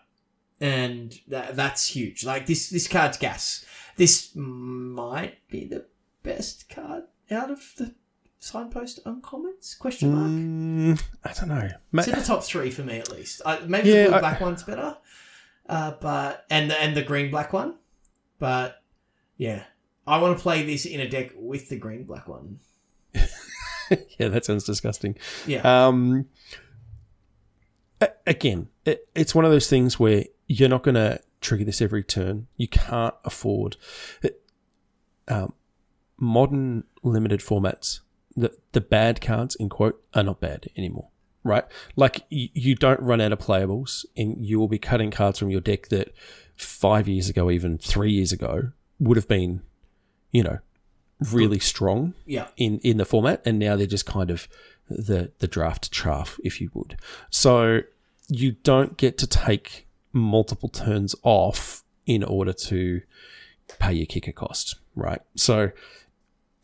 And that, that's huge. Like, this this card's gas. This might be the best card out of the signpost uncommons? Question mark? Mm, I don't know. It's in the top three for me, at least. Uh, maybe yeah, the blue-black I... one's better. Uh, but and the, and the green-black one. But, yeah. I want to play this in a deck with the green-black one. Yeah, that sounds disgusting. Yeah. Um... Again, it, it's one of those things where you're not going to trigger this every turn. You can't afford it. Um, modern limited formats, the, the bad cards, in quote, are not bad anymore, right? Like, you, you don't run out of playables, and you will be cutting cards from your deck that five years ago, even three years ago, would have been, you know, really strong yeah. in, in the format, and now they're just kind of the, the draft chaff, if you would. So... you don't get to take multiple turns off in order to pay your kicker cost, right? So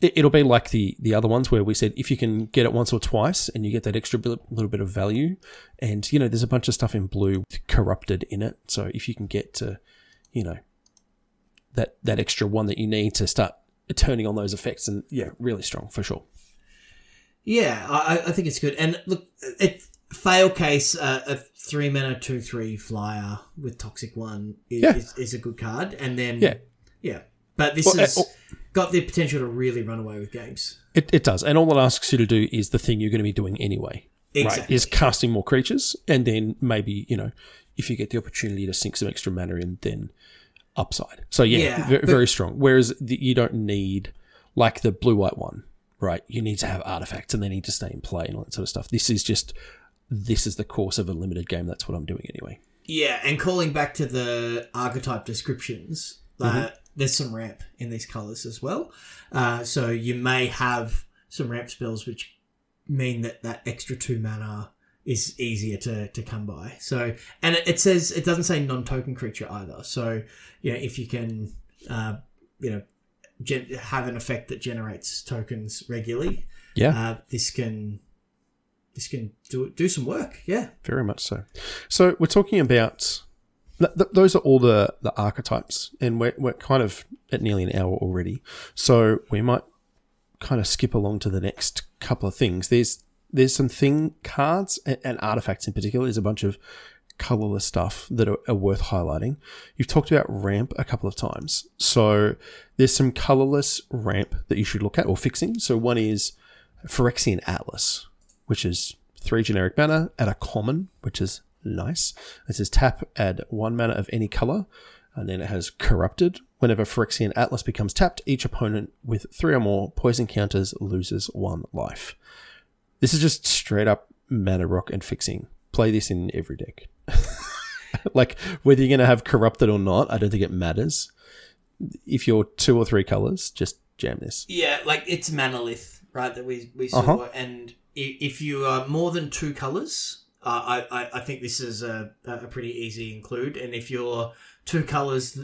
it'll be like the, the other ones where we said if you can get it once or twice and you get that extra little bit of value, and, you know, there's a bunch of stuff in blue corrupted in it. So if you can get to, you know, that, that extra one that you need to start turning on those effects, and, yeah, really strong for sure. Yeah, I, I think it's good. And, look, it fail case, uh, a three mana two three flyer with toxic one is, yeah. is, is a good card, and then yeah, yeah. But this well, has uh, oh, got the potential to really run away with games. It it does, and all it asks you to do is the thing you're going to be doing anyway. Exactly. Right? Is casting more creatures, and then maybe, you know, if you get the opportunity to sink some extra mana in, then upside. So yeah, yeah very, but- very strong. Whereas the, you don't need like the blue white one, right? You need to have artifacts, and they need to stay in play and all that sort of stuff. This is just. This is the course of a limited game. That's what I'm doing anyway. Yeah, and calling back to the archetype descriptions, uh, mm-hmm. there's some ramp in these colours as well. Uh, so you may have some ramp spells which mean that that extra two mana is easier to, to come by. So, and it, it says, it doesn't say non-token creature either. So, you know, if you can, uh, you know, gen- have an effect that generates tokens regularly, yeah, uh, this can this can do do some work. Yeah, very much so. So we're talking about th- th- those are all the the archetypes, and we're we're kind of at nearly an hour already. So we might kind of skip along to the next couple of things. There's There's some thing cards and, and artifacts in particular. There's a bunch of colorless stuff that are, are worth highlighting. You've talked about ramp a couple of times. So there's some colorless ramp that you should look at or fixing. So one is Phyrexian Atlas, which is three generic mana at a common, which is nice. It says tap, add one mana of any color. And then it has corrupted. Whenever Phyrexian Atlas becomes tapped, each opponent with three or more poison counters loses one life. This is just straight up mana rock and fixing. Play this in every deck. Like, whether you're going to have corrupted or not, I don't think it matters. If you're two or three colors, just jam this. Yeah, like it's Manolith, right? That we we saw. Uh-huh. And if you are more than two colors, uh, I I think this is a a pretty easy include. And if you're two colors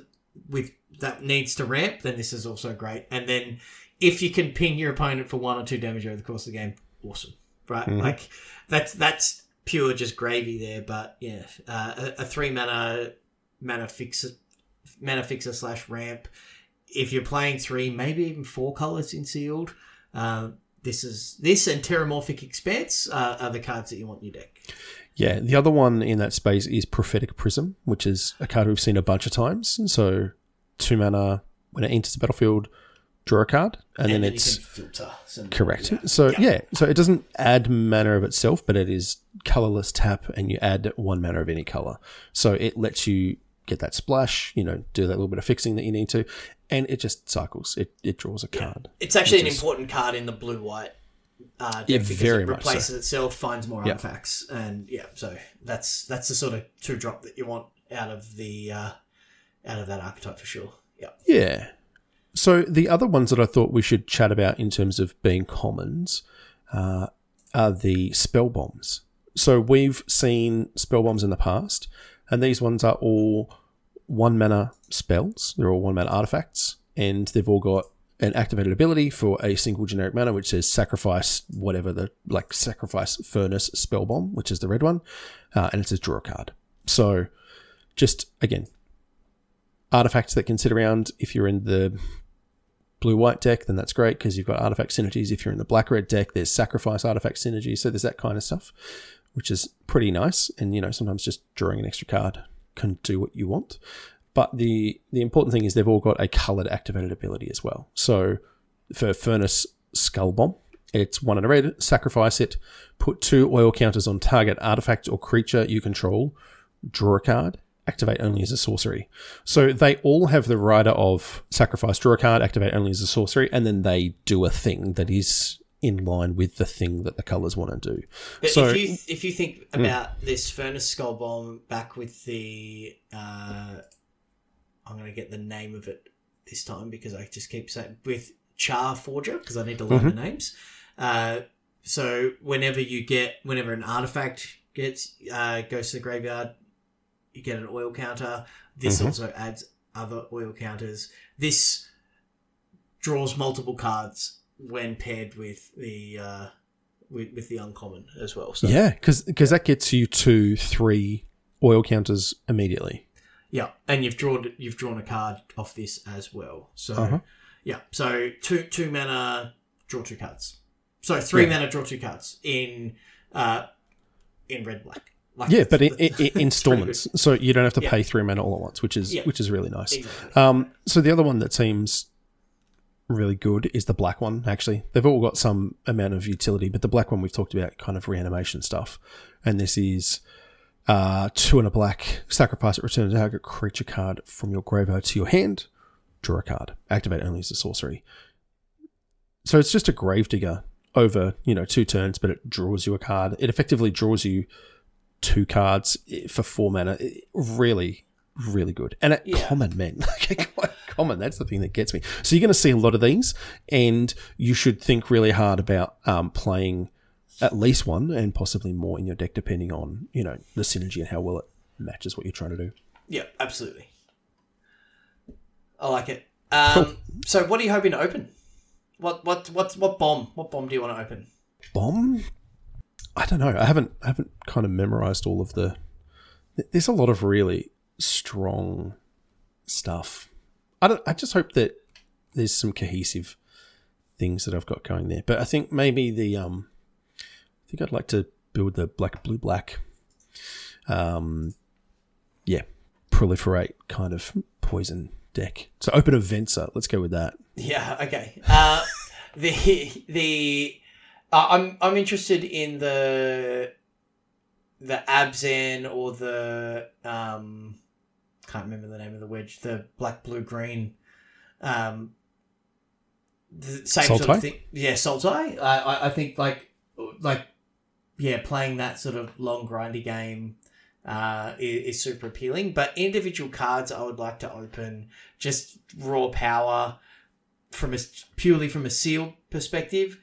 with that needs to ramp, then this is also great. And then if you can ping your opponent for one or two damage over the course of the game, awesome. Right, mm. Like that's that's pure just gravy there, but yeah, uh, a, a three mana mana fixer, mana fixer slash ramp. If you're playing three, maybe even four colors in sealed, uh, this is this and Terramorphic Expanse uh, are the cards that you want in your deck. Yeah, the other one in that space is Prophetic Prism, which is a card we've seen a bunch of times. And so two mana when it enters the battlefield. Draw a card, and, and then, then it's filter. Correct. Yeah. So yeah. yeah, so it doesn't add mana of itself, but it is colorless tap, and you add one mana of any color. So it lets you get that splash, you know, do that little bit of fixing that you need to, and it just cycles. It it draws a card. Yeah. It's actually an is, important card in the blue white. Uh, yeah, because very it replaces much so. itself, finds more yep. artifacts, and yeah, so that's that's the sort of two drop that you want out of the uh, out of that archetype for sure. Yeah. Yeah. So the other ones that I thought we should chat about in terms of being commons uh, are the spell bombs. So we've seen spell bombs in the past, and these ones are all one mana spells. They're all one mana artifacts, and they've all got an activated ability for a single generic mana, which says sacrifice whatever the like sacrifice furnace spell bomb, which is the red one, uh, and it says draw a card. So just again, artifacts that can sit around if you're in the blue-white deck, then that's great because you've got artifact synergies. If you're in the black-red deck, there's sacrifice artifact synergy. So there's that kind of stuff, which is pretty nice. And, you know, sometimes just drawing an extra card can do what you want. But the, the important thing is they've all got a coloured activated ability as well. So for Furnace Skull Bomb, it's one in a red, sacrifice it, put two oil counters on target artifact or creature you control, draw a card, activate only as a sorcery. So they all have the rider of sacrifice, draw a card, activate only as a sorcery, and then they do a thing that is in line with the thing that the colours want to do. But so, if you if you think about mm. this Furnace Skull Bomb back with the... Uh, I'm going to get the name of it this time because I just keep saying... With Charforger, because I need to learn mm-hmm. the names. Uh, so whenever you get... Whenever an artifact gets uh, goes to the graveyard... You get an oil counter. This mm-hmm. also adds other oil counters. This draws multiple cards when paired with the uh, with, with the uncommon as well. So yeah, because because that gets you two, three oil counters immediately. Yeah, and you've drawn you've drawn a card off this as well. So uh-huh. yeah, so two two mana draw two cards. So three yeah. mana draw two cards in uh, in red black. Like yeah, but in, in installments, so you don't have to yeah. pay three mana all at once, which is yeah. which is really nice. Exactly. Um, so the other one that seems really good is the black one. Actually, they've all got some amount of utility, but the black one we've talked about, kind of reanimation stuff, and this is uh, two and a black, sacrifice it, return a target creature card from your graveyard to your hand, draw a card, activate only as a sorcery. So it's just a Gravedigger over you know two turns, but it draws you a card. It effectively draws you two cards for four mana. Really, really good. And at yeah. common, man. Like common, that's the thing that gets me. So you're going to see a lot of these, and you should think really hard about um, playing at least one and possibly more in your deck, depending on, you know, the synergy and how well it matches what you're trying to do. Yeah, absolutely. I like it. Um, cool. So what are you hoping to open? What what what what bomb? What bomb do you want to open? Bomb? I don't know. I haven't I haven't kind of memorized all of the. There's a lot of really strong stuff. I don't. I just hope that there's some cohesive things that I've got going there. But I think maybe the um, I think I'd like to build the black blue black. Um, yeah, proliferate kind of poison deck. So open a Venser. Let's go with that. Yeah. Okay. Uh, the the uh, I'm I'm interested in the the Abzan or the um can't remember the name of the wedge. The black blue green. Um, the same Sultai? Sort of thing. Yeah, Sultai. I, I I think like like yeah, playing that sort of long grindy game. Uh, is super appealing, but individual cards I would like to open just raw power from a, purely from a seal perspective.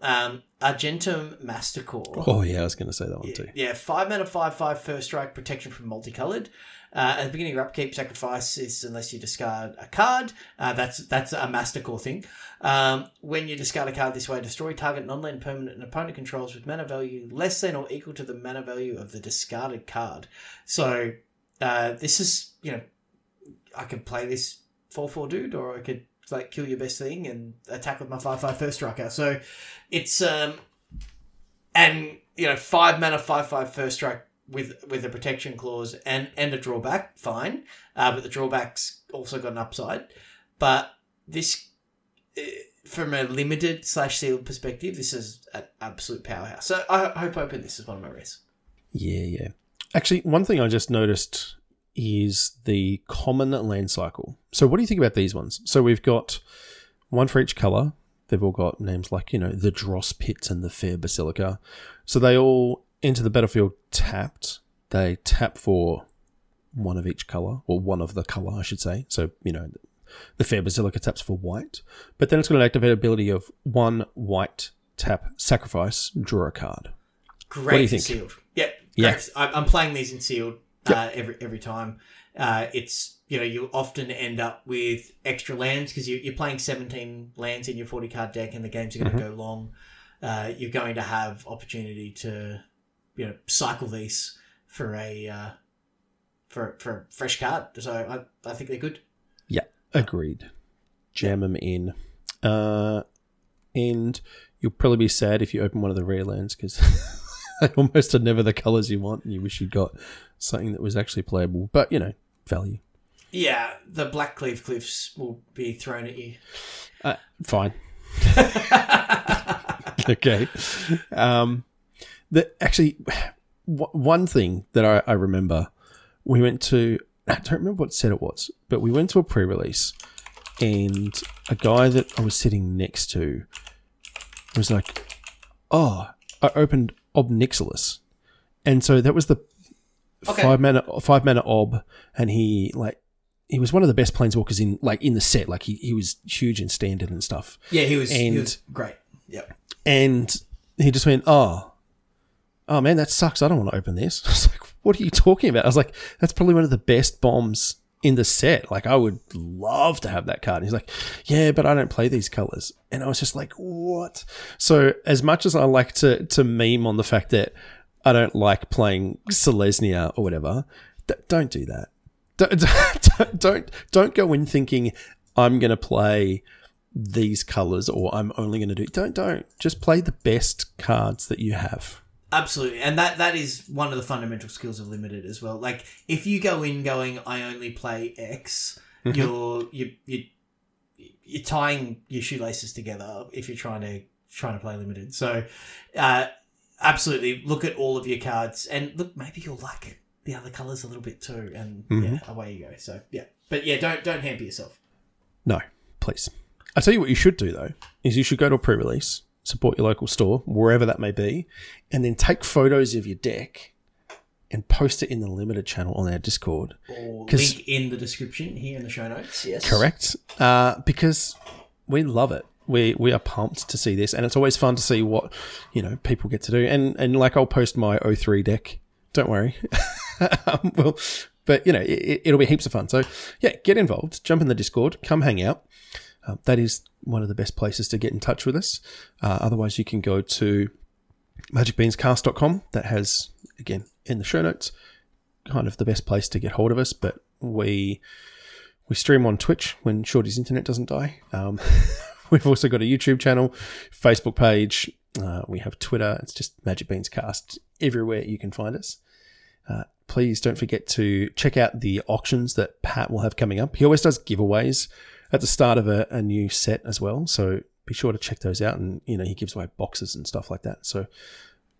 Um, Argentum Mastercore. Oh yeah, I was going to say that one yeah, too. Yeah, five mana, five five, first strike, protection from multicolored. Uh, at the beginning of your upkeep, sacrifice is unless you discard a card. Uh, that's that's a Mastercore thing. Um, when you discard a card this way, destroy target non-land permanent and opponent controls with mana value less than or equal to the mana value of the discarded card. So uh, this is, you know, I could play this four four dude, or I could like kill your best thing and attack with my five five first striker. So it's um, and you know five mana five five first strike with with a protection clause and and a drawback. Fine, uh, but the drawback's also got an upside. But this. From a limited slash sealed perspective, this is an absolute powerhouse. So I hope I open this as one of my rares. Yeah, yeah. Actually, one thing I just noticed is the common land cycle. So what do you think about these ones? So we've got one for each colour. They've all got names like, you know, the Dross Pits and the Fair Basilica. So they all enter the battlefield tapped. They tap for one of each colour, or one of the colour, I should say. So, you know... The Fair Basilica taps for white, but then it's going to activate ability of one white tap, sacrifice, draw a card. Great. What do you think? Sealed. Yep. Yeah. Great. I'm playing these in sealed uh, yep. every every time. Uh, it's, you know, you often end up with extra lands because you, you're playing seventeen lands in your forty card deck and the games are going mm-hmm. to go long. Uh, you're going to have opportunity to, you know, cycle these for a uh, for for a fresh card. So I I think they're good. Agreed. Jam them in. Uh, and you'll probably be sad if you open one of the rare lands because they almost are never the colours you want and you wish you'd got something that was actually playable. But, you know, value. Yeah, the Black Cleave Cliffs will be thrown at you. Uh, fine. Okay. Um, the, actually, w- one thing that I, I remember, we went to... I don't remember what set it was, but we went to a pre-release and a guy that I was sitting next to was like, oh, I opened Obnixilis. And so that was the okay. five mana five mana Ob, and he like he was one of the best planeswalkers in like in the set. Like he, he was huge in standard and stuff. Yeah, he was, and, he was great. Yeah. And he just went, Oh, oh man, that sucks. I don't want to open this. I was like, what are you talking about? I was like, that's probably one of the best bombs in the set. Like, I would love to have that card. And he's like, yeah, but I don't play these colors. And I was just like, what? So as much as I like to to meme on the fact that I don't like playing Selesnya or whatever, th- don't do that. Don't, don't, don't go in thinking I'm going to play these colors or I'm only going to do... Don't, don't. Just play the best cards that you have. Absolutely, and that, that is one of the fundamental skills of Limited as well. Like, if you go in going, I only play X, you're you you you're tying your shoelaces together if you're trying to trying to play Limited. So, uh, absolutely, look at all of your cards and look. Maybe you'll like the other colours a little bit too, and mm-hmm. yeah, away you go. So yeah, but yeah, don't don't hamper yourself. No, please. I tell you what you should do though is you should go to a pre-release. Support your local store, wherever that may be, and then take photos of your deck and post it in the Limited channel on our Discord. Or link in the description here in the show notes, yes. Correct. Uh, because we love it. we we are pumped to see this, and it's always fun to see what, you know, people get to do. And and like, I'll post my oh three deck. Don't worry. um, well, but you know, it, it'll be heaps of fun. So yeah, get involved. Jump in the Discord. Come hang out. Uh, that is one of the best places to get in touch with us. Uh, otherwise, you can go to magic beans cast dot com. That has, again, in the show notes, kind of the best place to get hold of us. But we we stream on Twitch when Shorty's internet doesn't die. Um, we've also got a YouTube channel, Facebook page. Uh, we have Twitter. It's just Magic Beans Cast. Everywhere you can find us. Uh, please don't forget to check out the auctions that Pat will have coming up. He always does giveaways at the start of a, a new set as well. So be sure to check those out. And, you know, he gives away boxes and stuff like that. So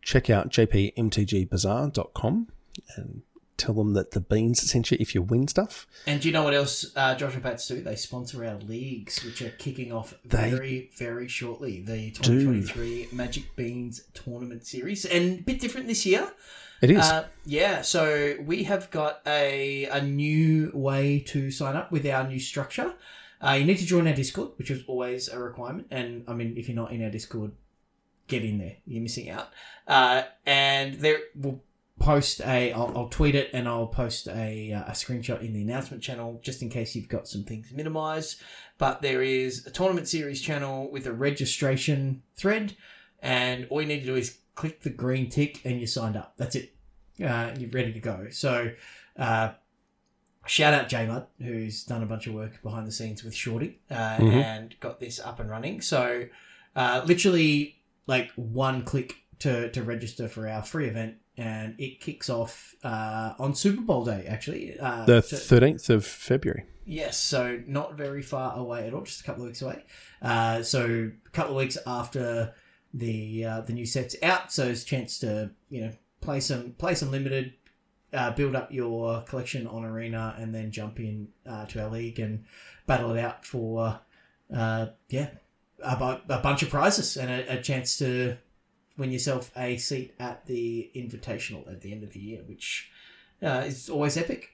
check out j p m t g bizarre dot com and tell them that the beans sent you if you win stuff. And do you know what else uh, Josh and Pats do? They sponsor our leagues, which are kicking off they very, very shortly. The twenty twenty-three do. Magic Beans Tournament Series. And a bit different this year. It is. Uh, yeah, so we have got a a new way to sign up with our new structure. Uh, you need to join our Discord, which is always a requirement. And, I mean, if you're not in our Discord, get in there. You're missing out. Uh, and there will... Post a, I'll, I'll tweet it and I'll post a uh, a screenshot in the announcement channel just in case you've got some things minimized. But there is a tournament series channel with a registration thread, and all you need to do is click the green tick and you're signed up. That's it. Uh, you're ready to go. So, uh, shout out J Mud, who's done a bunch of work behind the scenes with Shorty uh, mm-hmm. and got this up and running. So, uh, literally like one click to to register for our free event. And it kicks off uh, on Super Bowl day, actually. Uh, the thirteenth of February. Yes, so not very far away at all, just a couple of weeks away. Uh, so a couple of weeks after the uh, the new set's out, so it's a chance to, you know, play some play some limited, uh, build up your collection on Arena, and then jump in uh, to our league and battle it out for uh, yeah a, a bunch of prizes and a, a chance to win yourself a seat at the Invitational at the end of the year, which uh, is always epic.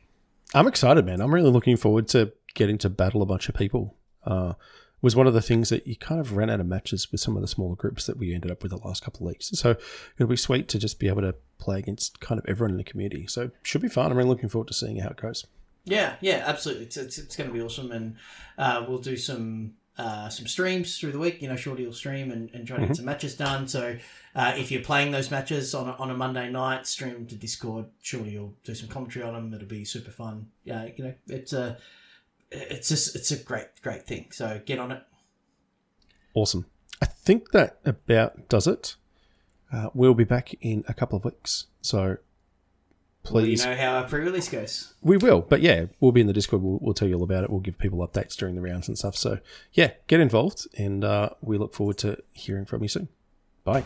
I'm excited, man. I'm really looking forward to getting to battle a bunch of people. Uh, it was one of the things that you kind of ran out of matches with some of the smaller groups that we ended up with the last couple of weeks. So it'll be sweet to just be able to play against kind of everyone in the community. So it should be fun. I'm really looking forward to seeing how it goes. Yeah, yeah, absolutely. It's it's, it's going to be awesome, and uh, we'll do some... Uh, some streams through the week. You know, Shorty will stream and, and try to mm-hmm. get some matches done. So uh, if you're playing those matches on a, on a Monday night, stream to Discord. Shorty will do some commentary on them. It'll be super fun. Yeah, you know, it's a, it's just it's a great great thing. So get on it. Awesome. I think that about does it. Uh, we'll be back in a couple of weeks. So please, well, you know how our pre-release goes. We will, but yeah, we'll be in the Discord. We'll, we'll tell you all about it. We'll give people updates during the rounds and stuff. So yeah, get involved, and uh, we look forward to hearing from you soon. Bye.